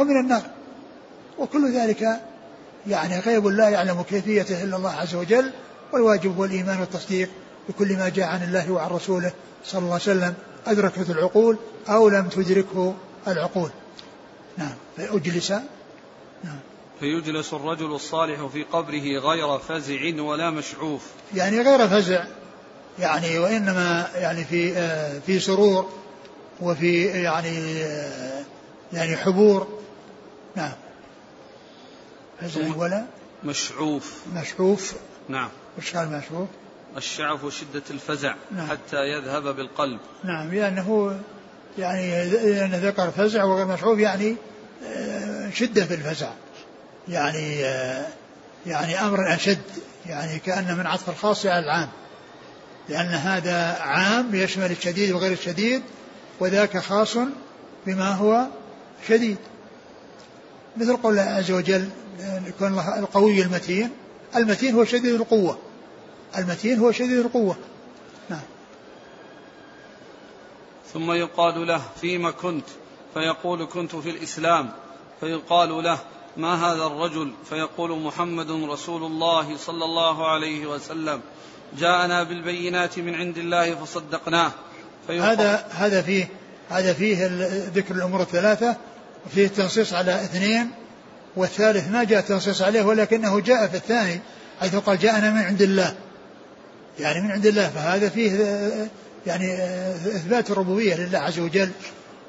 ومن النار, وكل ذلك يعني غيب لا يعلم كيفيته إلا الله عز وجل. والواجب والإيمان والتصديق بكل ما جاء عن الله وعن رسوله صلى الله عليه وسلم, أدركته العقول أو لم تدركه العقول. نعم. فأجلس. نعم. فيجلس الرجل الصالح في قبره غير فزع ولا مشعوف, يعني غير فزع, يعني وإنما يعني في سرور وفي يعني حبور. نعم. فزع ولا مشعوف. نعم. وش قال مشعوف؟ الشعف شدة الفزع. نعم. حتى يذهب بالقلب. نعم. لأنه يعني لأن ذكر فزع وغير مشعوف يعني شدة في الفزع, يعني أمر أشد, يعني كأن من عطف الخاص على العام, لأن هذا عام يشمل الشديد وغير الشديد، وذاك خاص بما هو شديد، مثل قول الله عز وجل يكون القوي المتين، المتين هو شديد القوة، المتين هو شديد القوة. نعم. ثم يقال له فيما كنت؟ فيقول كنت في الإسلام. فيقال له ما هذا الرجل؟ فيقول محمد رسول الله صلى الله عليه وسلم، جاءنا بالبينات من عند الله فصدقناه. هذا فيه ذكر الأمور الثلاثة، وفيه التنصيص على اثنين، والثالث ما جاء تنصيص عليه، ولكنه جاء في الثاني حيث قال جاءنا من عند الله، يعني من عند الله، فهذا فيه يعني إثبات الربوبية لله عز وجل.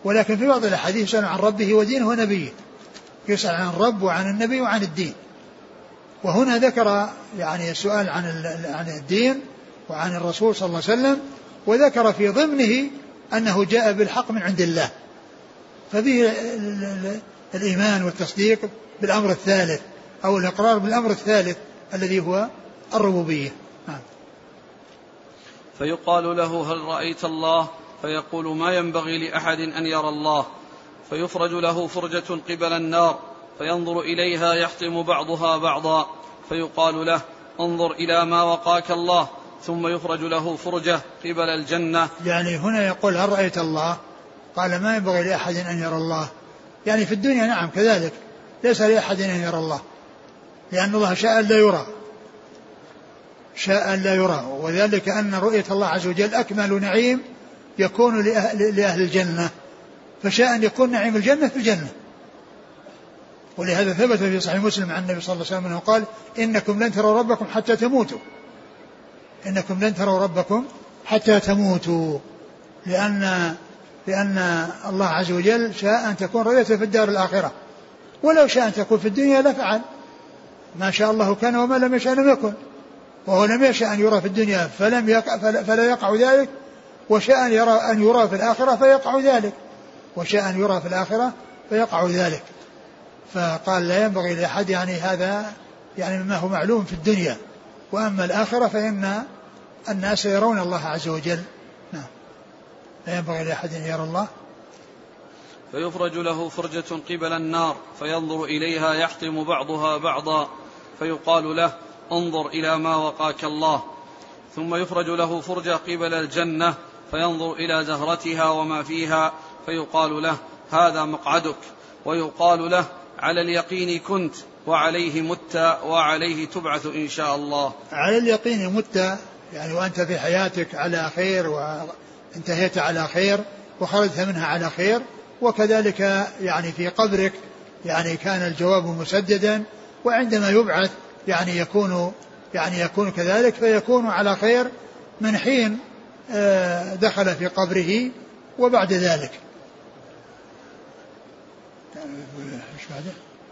ولكن في بعض الأحاديث يسأل عن ربه ودينه ونبيه، يسأل عن الرب وعن النبي وعن الدين، وهنا ذكر يعني السؤال عن الدين وعن الرسول صلى الله عليه وسلم، وذكر في ضمنه أنه جاء بالحق من عند الله، ففيه الإيمان والتصديق بالأمر الثالث أو الإقرار بالأمر الثالث الذي هو الربوبية. فيقال له هل رأيت الله؟ فيقول ما ينبغي لأحد أن يرى الله. فيفرج له فرجة قبل النار، فينظر إليها يحطم بعضها بعضا، فيقال له انظر إلى ما وقاك الله. ثم يخرج له فرجة قبل الجنة. يعني هنا يقول هل رأيت الله؟ قال ما ينبغي لأحد أن يرى الله، يعني في الدنيا نعم كذلك، ليس لأحد أن يرى الله، لأن الله شاء لا يرى، شاء لا يرى، وذلك أن رؤية الله عز وجل أكمل نعيم يكون لأهل الجنة، فشاء أن يكون نعيم الجنة في الجنة. ولهذا ثبت في صحيح مسلم عن النبي صلى الله عليه وسلم قال إنكم لن تروا ربكم حتى تموتوا، إنكم لن تروا ربكم حتى تموتوا، لأن الله عز وجل شاء أن تكون رؤيته في الدار الآخرة، ولو شاء أن تكون في الدنيا لفعل، ما شاء الله كان وما لم يشاء لم يكن، وهو لم يشاء أن يرى في الدنيا فلا يقع ذلك، وشاء أن يرى في الآخرة فيقع ذلك، وشاء أن يرى في الآخرة فيقع ذلك. فقال لا ينبغي لأحد، يعني هذا يعني مما هو معلوم في الدنيا، وأما الآخرة فإن الناس يرون الله عز وجل، لا ينبغي لأحد أن يرى الله. فيفرج له فرجة قبل النار، فينظر إليها يحطم بعضها بعضا، فيقال له انظر إلى ما وقاك الله. ثم يفرج له فرجة قبل الجنة، فينظر إلى زهرتها وما فيها، فيقال له هذا مقعدك. ويقال له على اليقين كنت، وعليه مت، وعليه تبعث إن شاء الله. على اليقين مت، يعني وأنت في حياتك على خير، وانتهيت على خير وخرجت منها على خير، وكذلك يعني في قبرك يعني كان الجواب مسددا، وعندما يبعث يعني يكون كذلك، فيكون على خير من حين دخل في قبره وبعد ذلك.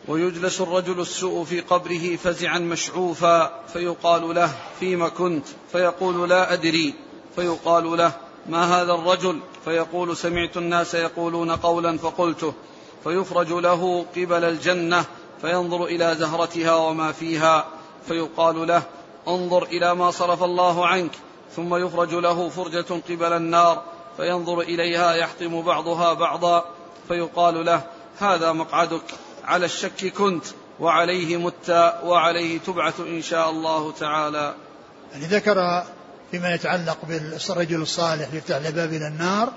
ويجلس الرجل السوء في قبره فزعا مشعوفا، فيقال له فيما كنت؟ فيقول لا أدري. فيقال له ما هذا الرجل؟ فيقول سمعت الناس يقولون قولا فقلته. فيفرج له قبل الجنة، فينظر إلى زهرتها وما فيها، فيقال له انظر إلى ما صرف الله عنك. ثم يفرج له فرجة قبل النار، فينظر إليها يحطم بعضها بعضا، فيقال له هذا مقعدك، على الشك كنت، وعليه مت، وعليه تبعث إن شاء الله تعالى. يعني ذكر فيما يتعلق بالرجل الصالح يفتح الباب إلى النار،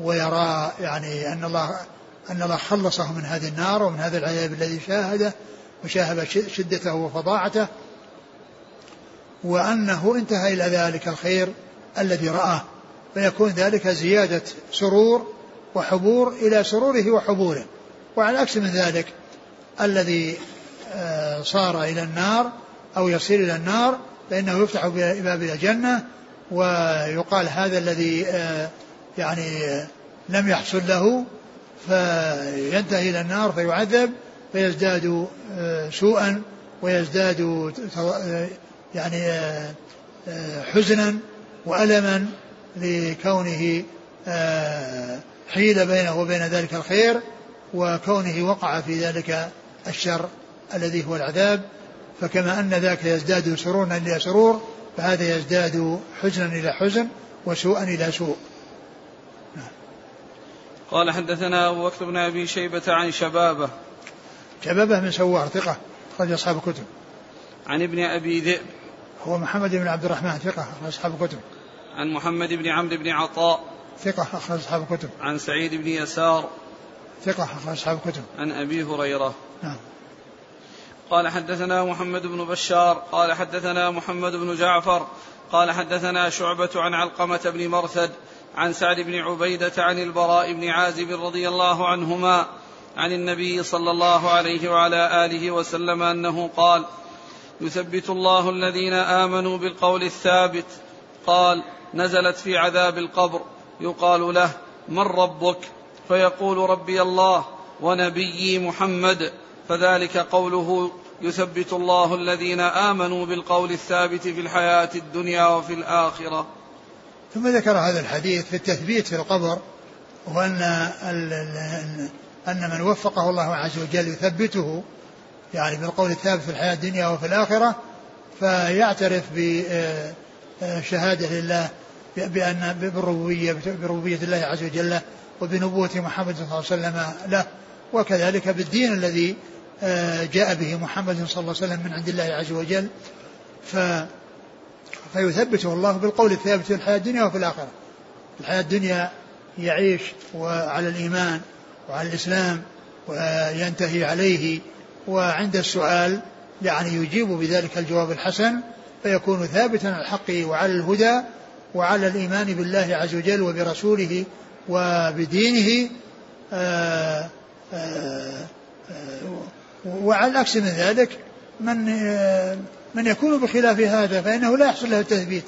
ويرى يعني أن الله خلصه من هذه النار ومن هذا العذاب الذي شاهده وشاهد شدته وفظاعته، وأنه انتهى إلى ذلك الخير الذي رآه، فيكون ذلك زيادة سرور وحبور إلى سروره وحبوره. وعلى عكس من ذلك الذي صار إلى النار أو يصير إلى النار، فإنه يفتح باب الجنة ويقال هذا الذي يعني لم يحصل له، فينتهي إلى النار فيعذب، فيزداد سوءا ويزداد يعني حزنا وألما لكونه حيل بينه وبين ذلك الخير، وكونه وقع في ذلك الشر الذي هو العذاب، فكما أن ذاك يزداد سرورا إلى سرور فهذا يزداد حزنا إلى حزن وسوءا إلى سوء. قال حدثنا أبو بكر بن أبي شيبة عن شبابه. شبابه من سوار ثقة رجل أصحاب الكتب. عن ابن أبي ذئب هو محمد بن عبد الرحمن ثقة رجل أصحاب الكتب. عن محمد بن عمرو بن عطاء ثقة أخرج أصحاب الكتب. عن سعيد بن يسار ثقة أخرج أصحاب الكتب. عن أبي هريرة. نعم. قال حدثنا محمد بن بشار قال حدثنا محمد بن جعفر قال حدثنا شعبة عن علقمة بن مرثد عن سعد بن عبيدة عن البراء بن عازب رضي الله عنهما عن النبي صلى الله عليه وعلى آله وسلم أنه قال: يثبت الله الذين آمنوا بالقول الثابت. قال: نزلت في عذاب القبر يقال له: من ربك؟ فيقول: ربي الله ونبيي محمد. فذلك قوله: يثبت الله الذين آمنوا بالقول الثابت في الحياة الدنيا وفي الآخرة. ثم ذكر هذا الحديث في التثبيت في القبر وأن من وفقه الله عز وجل يثبته يعني بالقول الثابت في الحياة الدنيا وفي الآخرة فيعترف بشهادة لله بأن بربوبية الله عز وجل وبنبوة محمد صلى الله عليه وسلم له وكذلك بالدين الذي جاء به محمد صلى الله عليه وسلم من عند الله عز وجل فيثبته الله بالقول الثابت في الحياة الدنيا وفي الآخرة. في الحياة الدنيا يعيش وعلى الإيمان وعلى الإسلام وينتهي عليه وعند السؤال يعني يجيب بذلك الجواب الحسن فيكون ثابتا على الحق وعلى الهدى وعلى الإيمان بالله عز وجل وبرسوله وبدينه وعلى العكس من ذلك من يكون بخلاف هذا فإنه لا يحصل له التثبيت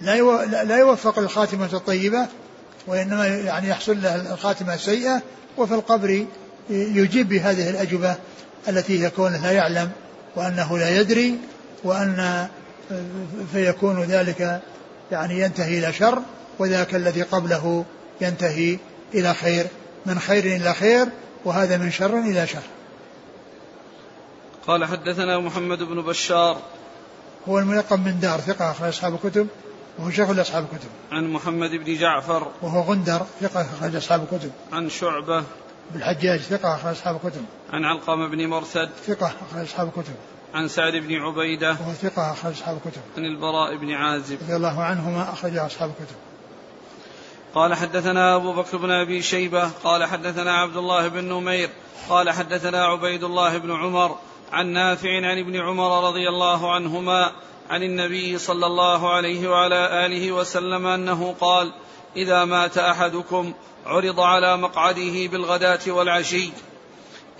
لا يوفق الخاتمة الطيبة وإنما يعني يحصل له الخاتمة السيئة. وفي القبر يجيب بهذه الأجوبة التي هي كونه لا يعلم وأنه لا يدري وأن فيكون ذلك يعني ينتهي إلى شر وذاك الذي قبله ينتهي إلى خير من خير إلى خير وهذا من شر إلى شر. قال حدثنا محمد بن بشار هو الملقب من دار ثقة أخرج أصحاب الكتب وهو شيخ لأصحاب الكتب. عن محمد بن جعفر وهو غندر ثقة أخرج أصحاب الكتب. عن شعبة بن الحجاج ثقة أخرج أصحاب الكتب. عن علقمة بن مرثد ثقة أخرج أصحاب الكتب. عن سعد بن عبيدة وهو ثقة أخرج أصحاب الكتب. عن البراء بن عازب رضي الله عنهما أخرج أصحاب الكتب. قال حدثنا أبو بكر بن أبي شيبة قال حدثنا عبد الله بن نمير قال حدثنا عبيد الله بن عمر عن نافع عن ابن عمر رضي الله عنهما عن النبي صلى الله عليه وعلى آله وسلم أنه قال: إذا مات أحدكم عرض على مقعده بالغداة والعشي،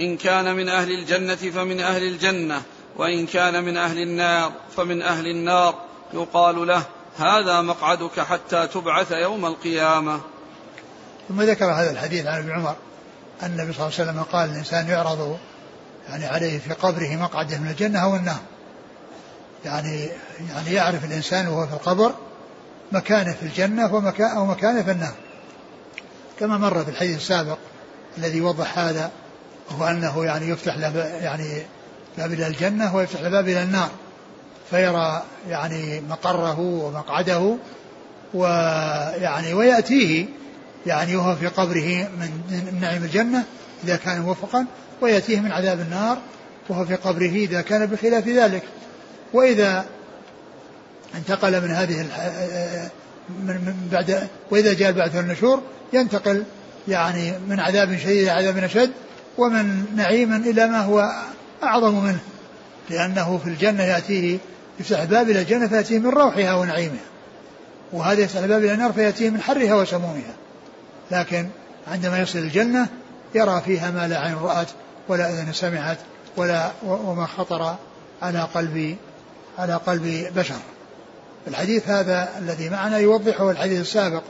إن كان من أهل الجنة فمن أهل الجنة، وإن كان من أهل النار فمن أهل النار، يقال له: هذا مقعدك حتى تبعث يوم القيامة. ثم ذكر هذا الحديث عن ابن عمر أن النبي صلى الله عليه وسلم قال: الإنسان يعرض يعني عليه في قبره مقعده من الجنة أو النار. يعني يعرف الإنسان وهو في القبر مكانه في الجنة أو مكانه في النار، كما مر في الحديث السابق الذي وضح هذا، وهو أنه يعني يفتح له يعني باب إلى الجنة ويفتح له باب إلى النار، فيرى يعني مقره ومقعده ويعني ويأتيه يعني وهو في قبره من نعيم الجنة إذا كان موفقا، ويأتيه من عذاب النار وهو في قبره إذا كان بخلاف ذلك. وإذا انتقل من هذه من بعد، وإذا جاء بعث النشور ينتقل يعني من عذاب شديد إلى عذاب أشد ومن نعيم إلى ما هو أعظم منه، لأنه في الجنة يأتيه يفتح باب إلى الجنة فيأتيه من روحها ونعيمها، وهذا يفتح باب إلى النار فيأتيه من حرها وسمومها. لكن عندما يصل الجنة يرى فيها ما لا عين رأت ولا أذن سمعت وما خطر على قلب بشر. الحديث هذا الذي معنا يوضحه الحديث السابق،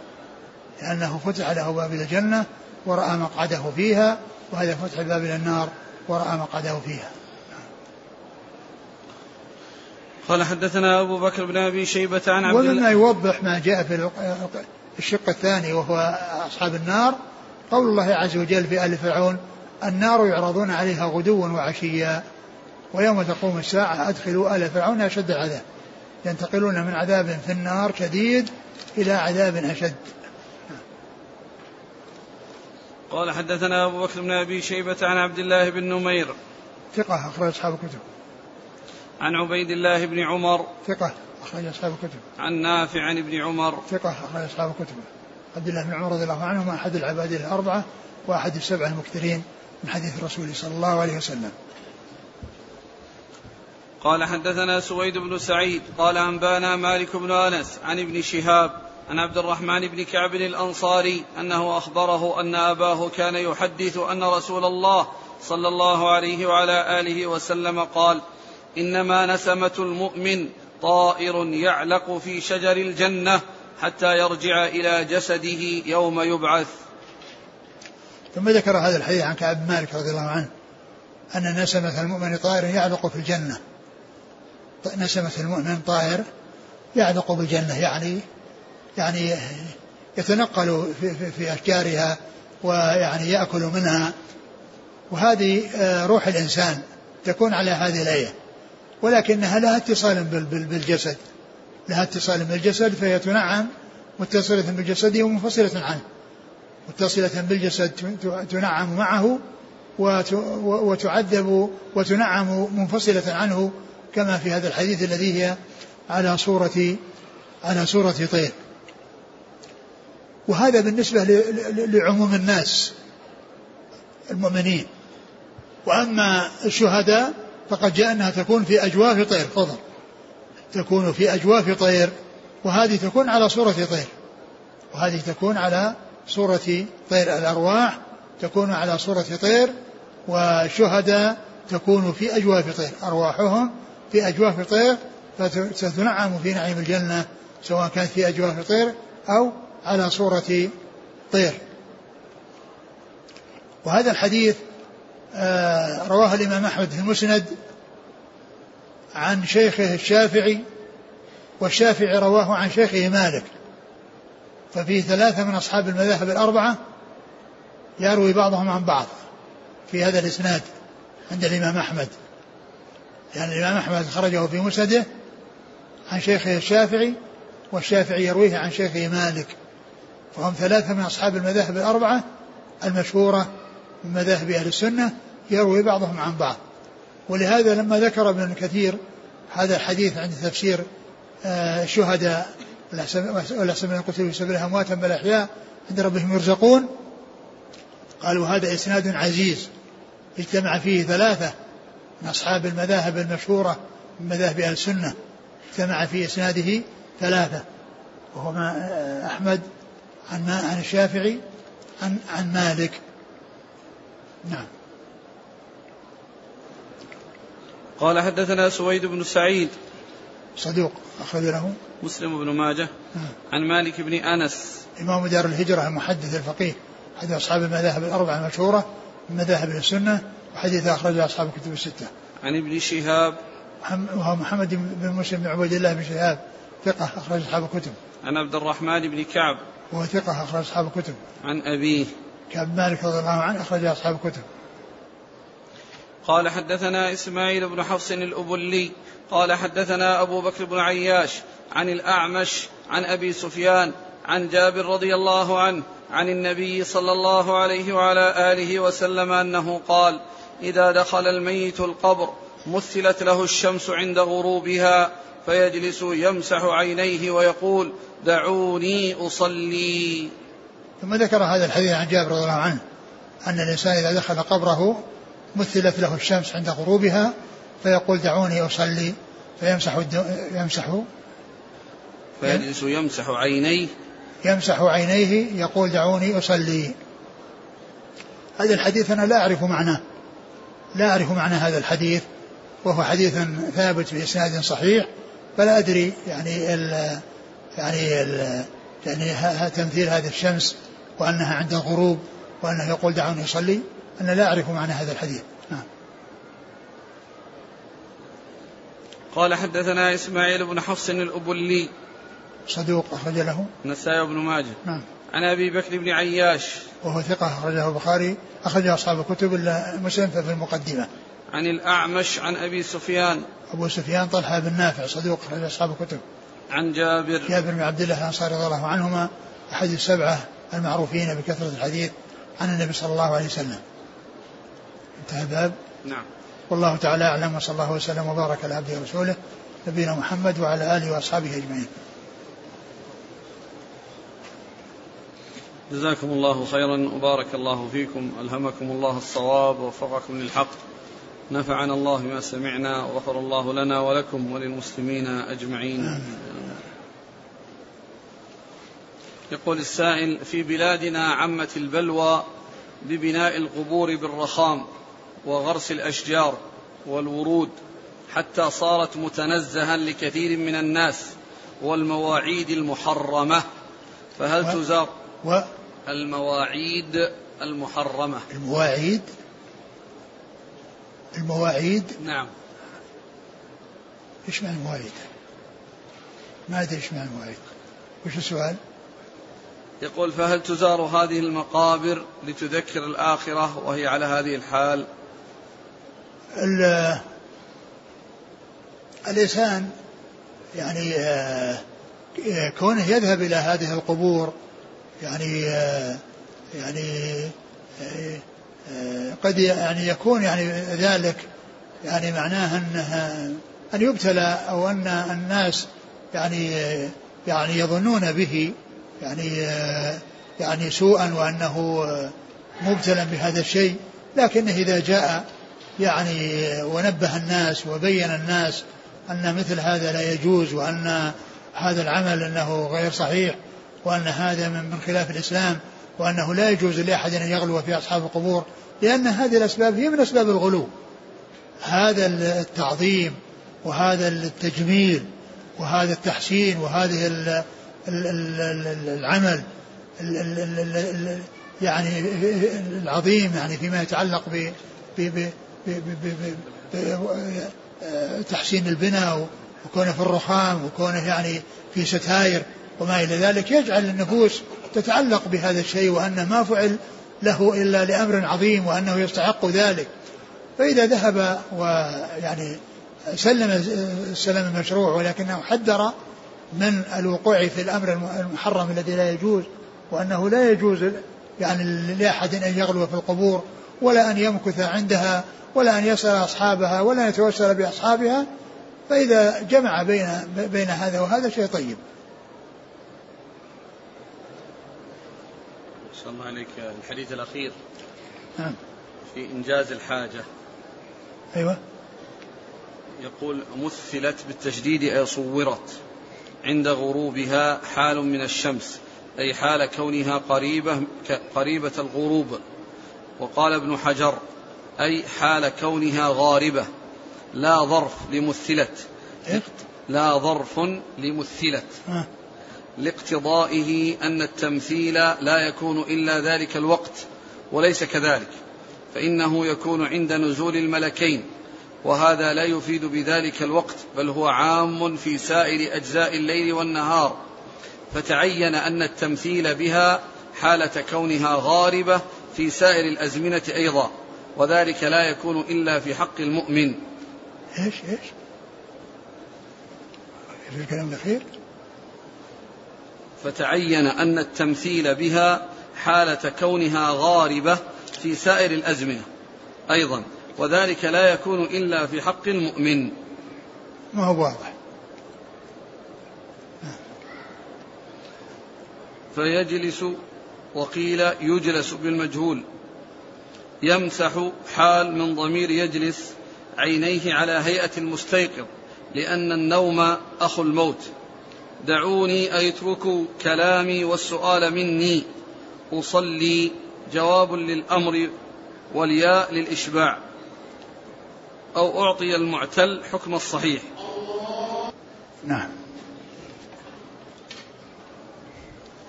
لأنه فتح له باب إلى الجنة ورأى مقعده فيها، وهذا فتح باب إلى النار ورأى مقعده فيها. قال حدثنا أبو بكر بن أبي شيبة عن عبد الله. ومما يوضح ما جاء في الشق الثاني وهو أصحاب النار قول الله عز وجل في آل فرعون: النار يعرضون عليها غدوا وعشيا. ويوم تقوم الساعة أدخلوا آل فرعون أشد العذاب, ينتقلون من عذاب في النار شديد إلى عذاب أشد. قال حدثنا أبو بكر بن أبي شيبة عن عبد الله بن نمير ثقة أخرج أصحاب الكتب, عن عبيد الله بن عمر ثقة أخرج أصحاب الكتب, عن نافع عن ابن عمر ثقة أخرج أصحاب الكتب. عبد الله بن عمر رضي الله عنهما أحد العباد الأربعة وأحد السبعة المكثرين من حديث الرسول صلى الله عليه وسلم. قال حدثنا سويد بن سعيد قال أنبانا مالك بن أنس عن ابن شهاب عن عبد الرحمن بن كعب الأنصاري أنه أخبره أن أباه كان يحدث أن رسول الله صلى الله عليه وعلى آله وسلم قال إنما نسمة المؤمن طائر يعلق في شجر الجنة حتى يرجع إلى جسده يوم يبعث. ثم ذكر هذا الحديث عن كعب مالك رضي الله عنه أن نسمة المؤمن طائر يعلق في الجنة, نسمة المؤمن طائر يعلق بالجنة, يعني يتنقل في أشجارها ويعني يأكل منها, وهذه روح الإنسان تكون على هذه الآية, ولكنها لها اتصال بالجسد, لها اتصال بالجسد فهي تنعم متصلة بالجسد ومنفصلة عنه, متصلة بالجسد تنعم معه وتعذب وتنعم منفصلة عنه, كما في هذا الحديث الذي هي على صورة طير. وهذا بالنسبة لعموم الناس المؤمنين, وأما الشهداء فقد جاء أنها تكون في أجواف طير, فضل تكون في أجواف طير, وهذه تكون على صورة طير, وهذه تكون على صورة طير, الأرواح تكون على صورة طير, والشهداء تكون في أجواف طير, أرواحهم في أجواف طير فتنعم في نعيم الجنة, سواء كانت في أجواف طير أو على صورة طير. وهذا الحديث رواه الإمام أحمد في المسند عن شيخه الشافعي, والشافعي رواه عن شيخه مالك, ففيه ثلاثة من أصحاب المذاهب الأربعة يروي بعضهم عن بعض في هذا الإسناد عند الإمام أحمد, لأن يعني الإمام أحمد خرجه في مسنده عن شيخه الشافعي, والشافعي يرويه عن شيخه مالك, فهم ثلاثة من أصحاب المذاهب الأربعة المشهورة من مذاهب أهل السنة يروي بعضهم عن بعض. ولهذا لما ذكر ابن كثير هذا الحديث عند تفسير الشهداء ولا سمعنا قتلوا في سبيل أمواتا بل أحياء عند ربهم يرزقون, قالوا هذا إسناد عزيز اجتمع فيه ثلاثة من أصحاب المذاهب المشهورة من مذاهب أهل السنة, اجتمع في إسناده ثلاثة, وهما أحمد عن الشافعي عن مالك. نعم. قال حدثنا سويد بن سعيد صدوق أخرج له مسلم بن ماجه عن مالك بن أنس إمام دار الهجرة المحدث الفقيه أحد أصحاب المذاهب الأربعة المشهورة من مذاهب السنة, وحديث أخرجه أصحاب الكتب الستة. عن ابن شهاب وهو محمد بن مسلم بن عبيد الله بن شهاب ثقة أخرج أصحاب الكتب. عن عبد الرحمن بن كعب وهو ثقة أخرج أصحاب الكتب. عن أبيه كعب مالك رضي الله عنه أخرج أصحاب الكتب. قال حدثنا إسماعيل بن حفص الأبلي قال حدثنا أبو بكر بن عياش عن الأعمش عن أبي سفيان عن جابر رضي الله عنه عن النبي صلى الله عليه وعلى آله وسلم أنه قال إذا دخل الميت القبر مثلت له الشمس عند غروبها فيجلس يمسح عينيه ويقول دعوني أصلي. ثم ذكر هذا الحديث عن جابر رضي الله عنه أن الإنسان إذا دخل قبره مثلت له الشمس عند غروبها فيقول دعوني أصلي فيجلس يمسح عينيه يقول دعوني أصلي. هذا الحديث أنا لا أعرف معنى هذا الحديث, وهو حديث ثابت بإسناد صحيح, فلا أدري يعني تمثيل هذه الشمس وأنها عند الغروب وأنه يقول دعوني أصلي, أنا لا أعرف معنى هذا الحديث. قال حدثنا إسماعيل بن حفص الأبلي صدوق أخرج له النسائي بن ماجه. عن أبي بكر بن عياش وهو ثقة أخرجه البخاري أخرجه أصحاب الكتب إلا مسلم في المقدمة. عن الأعمش عن أبي سفيان. أبو سفيان طلحة بن نافع صدوق أحد أصحاب الكتب. عن جابر. جابر بن عبد الله الأنصاري رضي الله عنهما أحد السبعة المعروفين بكثرة الحديث عن النبي صلى الله عليه وسلم. انتهى الباب. نعم. والله تعالى أعلم، وصلى الله وسلم وبارك على عبده ورسوله نبينا محمد وعلى آله وأصحابه أجمعين. جزاكم الله خيرا وبارك الله فيكم، ألهمكم الله الصواب ووفقكم للحق، نفعنا الله بما سمعنا وغفر الله لنا ولكم وللمسلمين أجمعين. يقول السائل: في بلادنا عمت البلوى ببناء القبور بالرخام وغرس الأشجار والورود حتى صارت متنزها لكثير من الناس والمواعيد المحرمة، فهل تزار المواعيد المحرمة؟ المواعيد نعم. ايش معنى المواعيد؟ ما ادري ايش معنى المواعيد. وش السؤال؟ يقول: فهل تزار هذه المقابر لتذكر الآخرة وهي على هذه الحال؟ الإنسان يعني كونه يذهب إلى هذه القبور قد يعني يكون ذلك معناه أن يبتلى، أو أن الناس يظنون به سوءا، وأنه مبتلى بهذا الشيء، لكنه إذا جاء ونبه الناس وبين الناس أن مثل هذا لا يجوز، وأن هذا العمل أنه غير صحيح، وأن هذا من خلاف الإسلام، وأنه لا يجوز لأحد أن يغلو في أصحاب القبور، لأن هذه الأسباب هي من أسباب الغلو. هذا التعظيم وهذا التجميل وهذا التحسين وهذه العمل العظيم فيما يتعلق بتحسين البناء وكونه في الرخام وكونه في ستائر وما إلى ذلك، يجعل النفوس تتعلق بهذا الشيء، وأن ما فعل له إلا لأمر عظيم وأنه يستحق ذلك. فإذا ذهب سلم السلام المشروع، ولكنه حذر من الوقوع في الأمر المحرم الذي لا يجوز، وأنه لا يجوز لأحد أن يغلو في القبور، ولا أن يمكث عندها، ولا أن يسأل أصحابها، ولا أن يتوسل بأصحابها. فإذا جمع بين هذا وهذا شيء طيب. صلى الله عليك. الحديث الأخير في إنجاز الحاجة. أيوة. يقول: مثلت بالتشديد أي صورت عند غروبها حال من الشمس، أي حال كونها قريبة الغروب. وقال ابن حجر: أي حال كونها غاربة، لا ظرف لمثلت لاقتضائه أن التمثيل لا يكون إلا ذلك الوقت، وليس كذلك، فإنه يكون عند نزول الملكين، وهذا لا يفيد بذلك الوقت، بل هو عام في سائر أجزاء الليل والنهار، فتعين أن التمثيل بها حالة كونها غاربة في سائر الأزمنة أيضا، وذلك لا يكون إلا في حق المؤمن. إيش الكلام الأخير؟ فتعين أن التمثيل بها حالة كونها غاربة في سائر الأزمنة أيضا، وذلك لا يكون إلا في حق المؤمن. ما هو واضح. فيجلس، وقيل يجلس بالمجهول، يمسح حال من ضمير يجلس عينيه على هيئة المستيقظ، لأن النوم أخو الموت. دعوني أي اتركوا كلامي والسؤال مني، أصلي جواب للأمر والياء للإشباع، أو أعطي المعتل حكم الصحيح. نعم.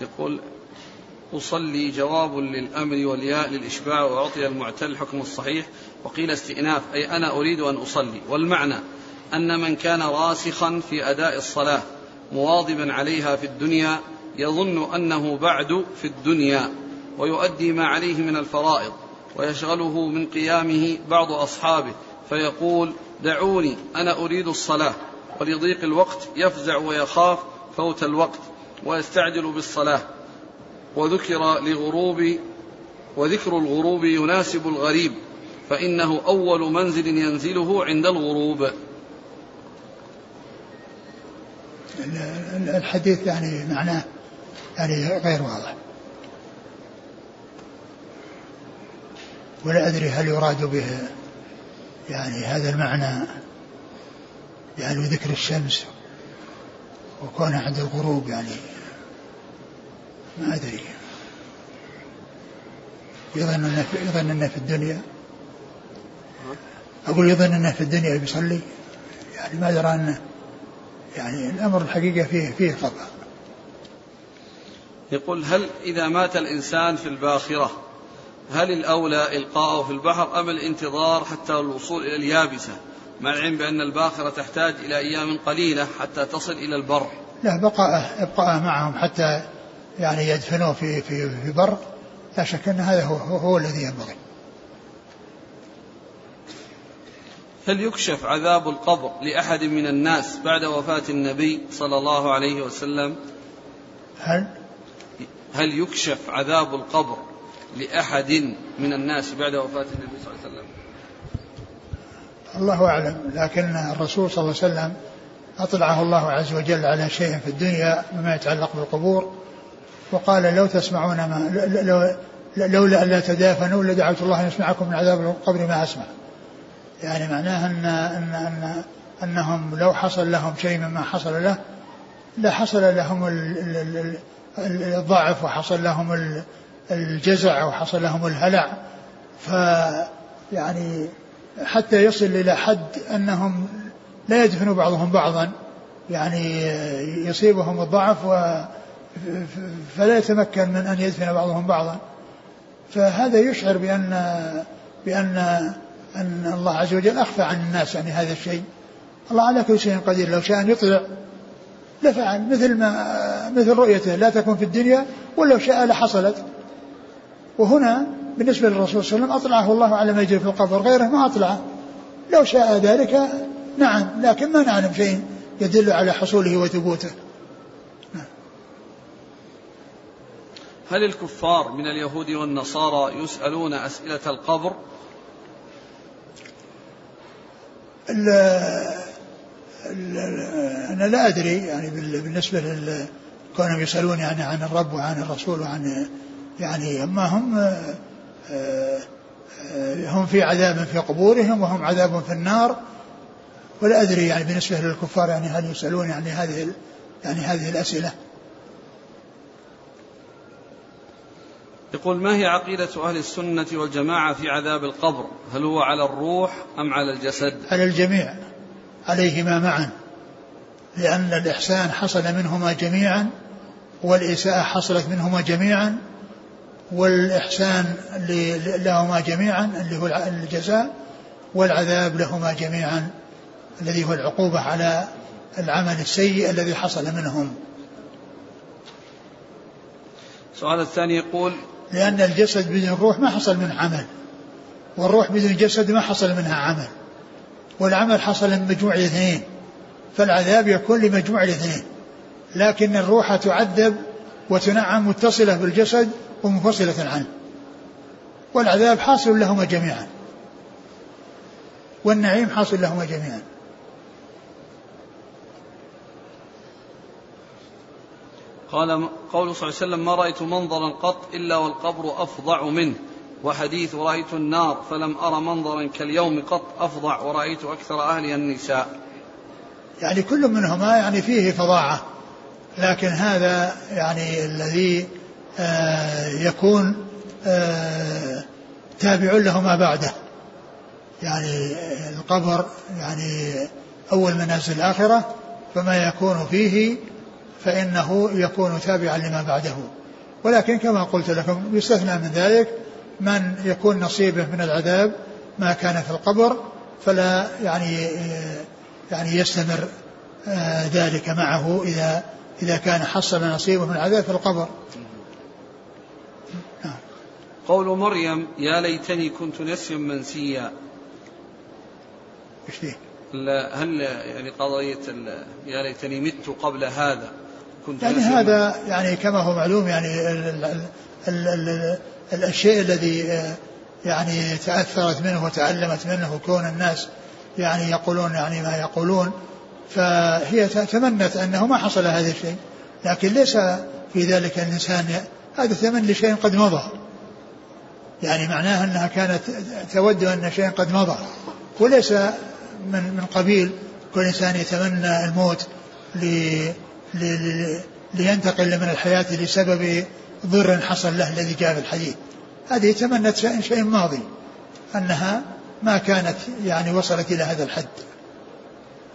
يقول: أصلي جواب للأمر والياء للإشباع، وأعطي المعتل حكم الصحيح. وقيل استئناف، أي أنا أريد أن أصلي، والمعنى أن من كان راسخا في أداء الصلاة مواظبا عليها في الدنيا يظن أنه بعد في الدنيا، ويؤدي ما عليه من الفرائض، ويشغله من قيامه بعض أصحابه، فيقول دعوني أنا أريد الصلاة، ولضيق الوقت يفزع ويخاف فوت الوقت ويستعجل بالصلاة. وذكر الغروب يناسب الغريب، فإنه أول منزل ينزله عند الغروب. الحديث يعني معناه يعني غير واضح، ولا أدري هل يراد به يعني هذا المعنى يعني ذكر الشمس وكونها عند الغروب، يعني ما أدري، يظن أنه في الدنيا، أقول يظن أنه في الدنيا يصلي، يعني ما درى أنه يعني الأمر الحقيقة فيه خطأ. يقول هل إذا مات الإنسان في الباخرة هل الأولى إلقاؤه في البحر أم الانتظار حتى الوصول إلى اليابسة، مع العلم بأن الباخرة تحتاج إلى أيام قليلة حتى تصل إلى البر؟ لا، بقاءه معهم حتى يعني يدفنوه في بر، لا شك أن هذا هو الذي ينبغي. هل يكشف عذاب القبر لأحد من الناس بعد وفاة النبي صلى الله عليه وسلم؟ هل يكشف عذاب القبر لأحد من الناس بعد وفاة النبي صلى الله عليه وسلم؟ الله أعلم، لكن الرسول صلى الله عليه وسلم أطلعه الله عز وجل على شيء في الدنيا مما يتعلق بالقبور، وقال لو تسمعون لولا أن لا تدافنوا لدعوت الله أن يسمعكم من عذاب القبر ما أسمع، يعني معناها أنهم لو حصل لهم شيء مما حصل له لحصل لهم الضعف وحصل لهم الجزع وحصل لهم الهلع، فيعني حتى يصل إلى حد أنهم لا يدفنوا بعضهم بعضا، يعني يصيبهم الضعف فلا يتمكن من أن يدفن بعضهم بعضا، فهذا يشعر بأن الله عز وجل أخفى عن الناس يعني هذا الشيء. الله على كل شيء قدير، لو شاء أن يطلع لفعل، مثل رؤيته لا تكون في الدنيا ولو شاء لحصلت. وهنا بالنسبة للرسول صلى الله عليه وسلم أطلعه الله على ما يجري في القبر، غيره ما أطلعه، لو شاء ذلك نعم، لكن ما نعلم شيء يدل على حصوله وثبوته. هل الكفار من اليهود والنصارى يسألون أسئلة القبر؟ أنا لا أدري يعني بالنسبة لكونهم يسألون يعني عن الرب وعن الرسول وعن يعني، أما هم في عذاب في قبورهم وهم عذاب في النار، ولا أدري يعني بالنسبة للكفار يعني هل يسألون يعني هذه الأسئلة. يقول ما هي عقيدة أهل السنة والجماعة في عذاب القبر؟ هل هو على الروح أم على الجسد؟ على الجميع، عليهما معا، لأن الإحسان حصل منهما جميعا والإساءة حصلت منهما جميعا، والإحسان لهما جميعا اللي هو الجزاء، والعذاب لهما جميعا الذي هو العقوبة على العمل السيء الذي حصل منهم. السؤال الثاني يقول لأن الجسد بدون الروح ما حصل منه عمل، والروح بدون الجسد ما حصل منها عمل، والعمل حصل من مجموع الاثنين، فالعذاب يكون لمجموع الاثنين، لكن الروح تعذب وتنعم متصلة بالجسد ومنفصلة عنه، والعذاب حاصل لهما جميعا والنعيم حاصل لهما جميعا. قال قوله صلى الله عليه وسلم ما رأيت منظرا قط إلا والقبر أفظع منه، وحديث رأيت النار فلم أرى منظرا كاليوم قط أفظع ورأيت أكثر أهلها النساء، يعني كل منهما يعني فيه فظاعة، لكن هذا يعني الذي يكون تابع لهما بعده، يعني القبر يعني أول منازل الآخرة، فما يكون فيه فإنه يكون تابعا لما بعده، ولكن كما قلت لكم يستثنى من ذلك من يكون نصيبه من العذاب ما كان في القبر، فلا يعني يستمر ذلك معه إذا كان حصل نصيبه من العذاب في القبر. قول مريم يا ليتني كنت نسيا منسيا، يشتهي. هل يعني قضية يا ليتني مت قبل هذا كنت يعني هذا يعني كما هو معلوم يعني الشيء الذي يعني تأثرت منه وتعلمت منه كون الناس يعني يقولون يعني ما يقولون, فهي تمنت أنه ما حصل هذا الشيء, لكن ليس في ذلك الإنسان هذا ثمن لشيء قد مضى, يعني معناها أنها كانت تود أن شيء قد مضى, وليس من قبيل كل إنسان يتمنى الموت لينتقل من الحياة لسبب ضر حصل له الذي جاء في الحديث. هذه تمنت شيء ماضي أنها ما كانت يعني وصلت إلى هذا الحد,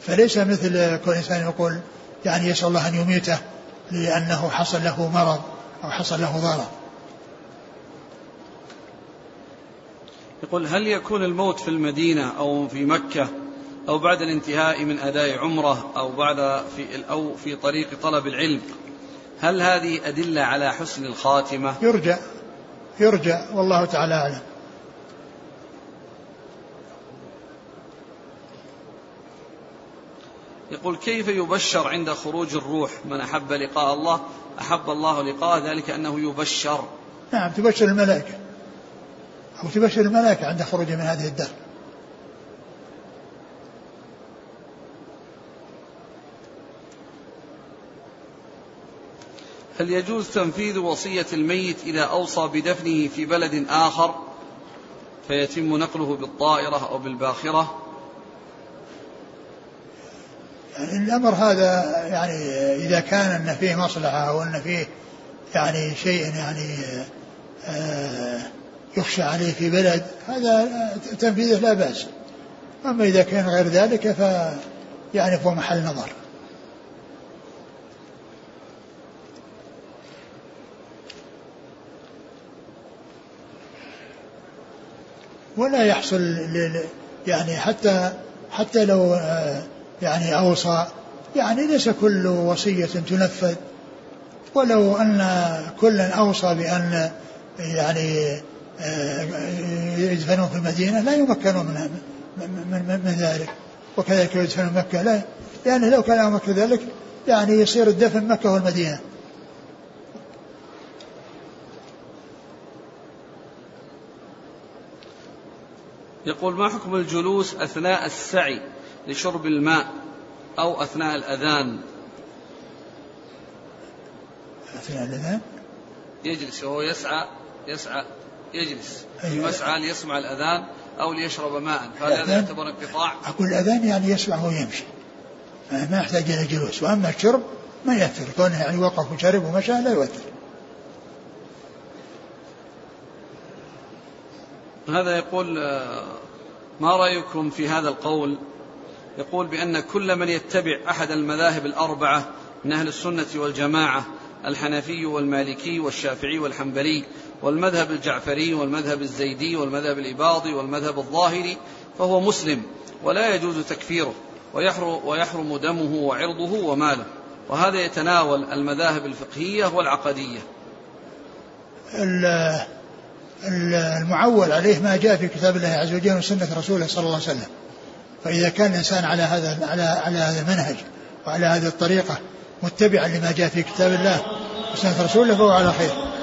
فليس مثل كل إنسان يقول يعني يسأل الله أن يميته لأنه حصل له مرض أو حصل له ضرر. يقول هل يكون الموت في المدينة أو في مكة أو بعد الانتهاء من أداء عمره أو بعد في طريق طلب العلم, هل هذه أدلة على حسن الخاتمة؟ يرجى والله تعالى أعلم. يقول كيف يبشر عند خروج الروح من أحب لقاء الله أحب الله لقاء, ذلك أنه يبشر. نعم تبشر الملائكة أو تبشر الملائكة عند خروجه من هذه الدار. هل يجوز تنفيذ وصية الميت إذا أوصى بدفنه في بلد آخر فيتم نقله بالطائرة أو بالباخرة؟ يعني الأمر هذا يعني إذا كان أن فيه مصلحة أو أن فيه يعني شيء يعني يخشى عليه في بلد هذا تنفيذه لا بأس, أما إذا كان غير ذلك يعني فهو محل نظر. ولا يحصل يعني حتى لو يعني أوصى يعني ليس كل وصية تنفذ, ولو أن كلا أوصى بأن يعني يدفنون في المدينة لا يمكنون من ذلك, وكذلك يدفنون مكة لا, يعني لو كان كذلك يعني يصير الدفن مكة والمدينة. يقول ما حكم الجلوس أثناء السعي لشرب الماء أو أثناء الأذان؟ أثناء الأذان يجلس وهو يسعى يجلس في مسعى ليسمع الأذان أو ليشرب ماء, فهذا يعتبر انقطاع. أقول الأذان يعني يسمع ويمشي ما يحتاج إلى جلوس, وأما الشرب ما يأثر كونه يعني وقف وشرب ومشى لا يؤثر. هذا يقول ما رأيكم في هذا القول, يقول بأن كل من يتبع أحد المذاهب الأربعة من أهل السنة والجماعة الحنفي والمالكي والشافعي والحنبلي والمذهب الجعفري والمذهب الزيدي والمذهب الإباضي والمذهب الظاهري فهو مسلم ولا يجوز تكفيره ويحرم دمه وعرضه وماله, وهذا يتناول المذاهب الفقهية والعقدية. المعول عليه ما جاء في كتاب الله عز وجل وسنة رسوله صلى الله عليه وسلم, فإذا كان الإنسان على هذا المنهج وعلى هذه الطريقة متبعا لما جاء في كتاب الله وسنة رسوله فهو على خير.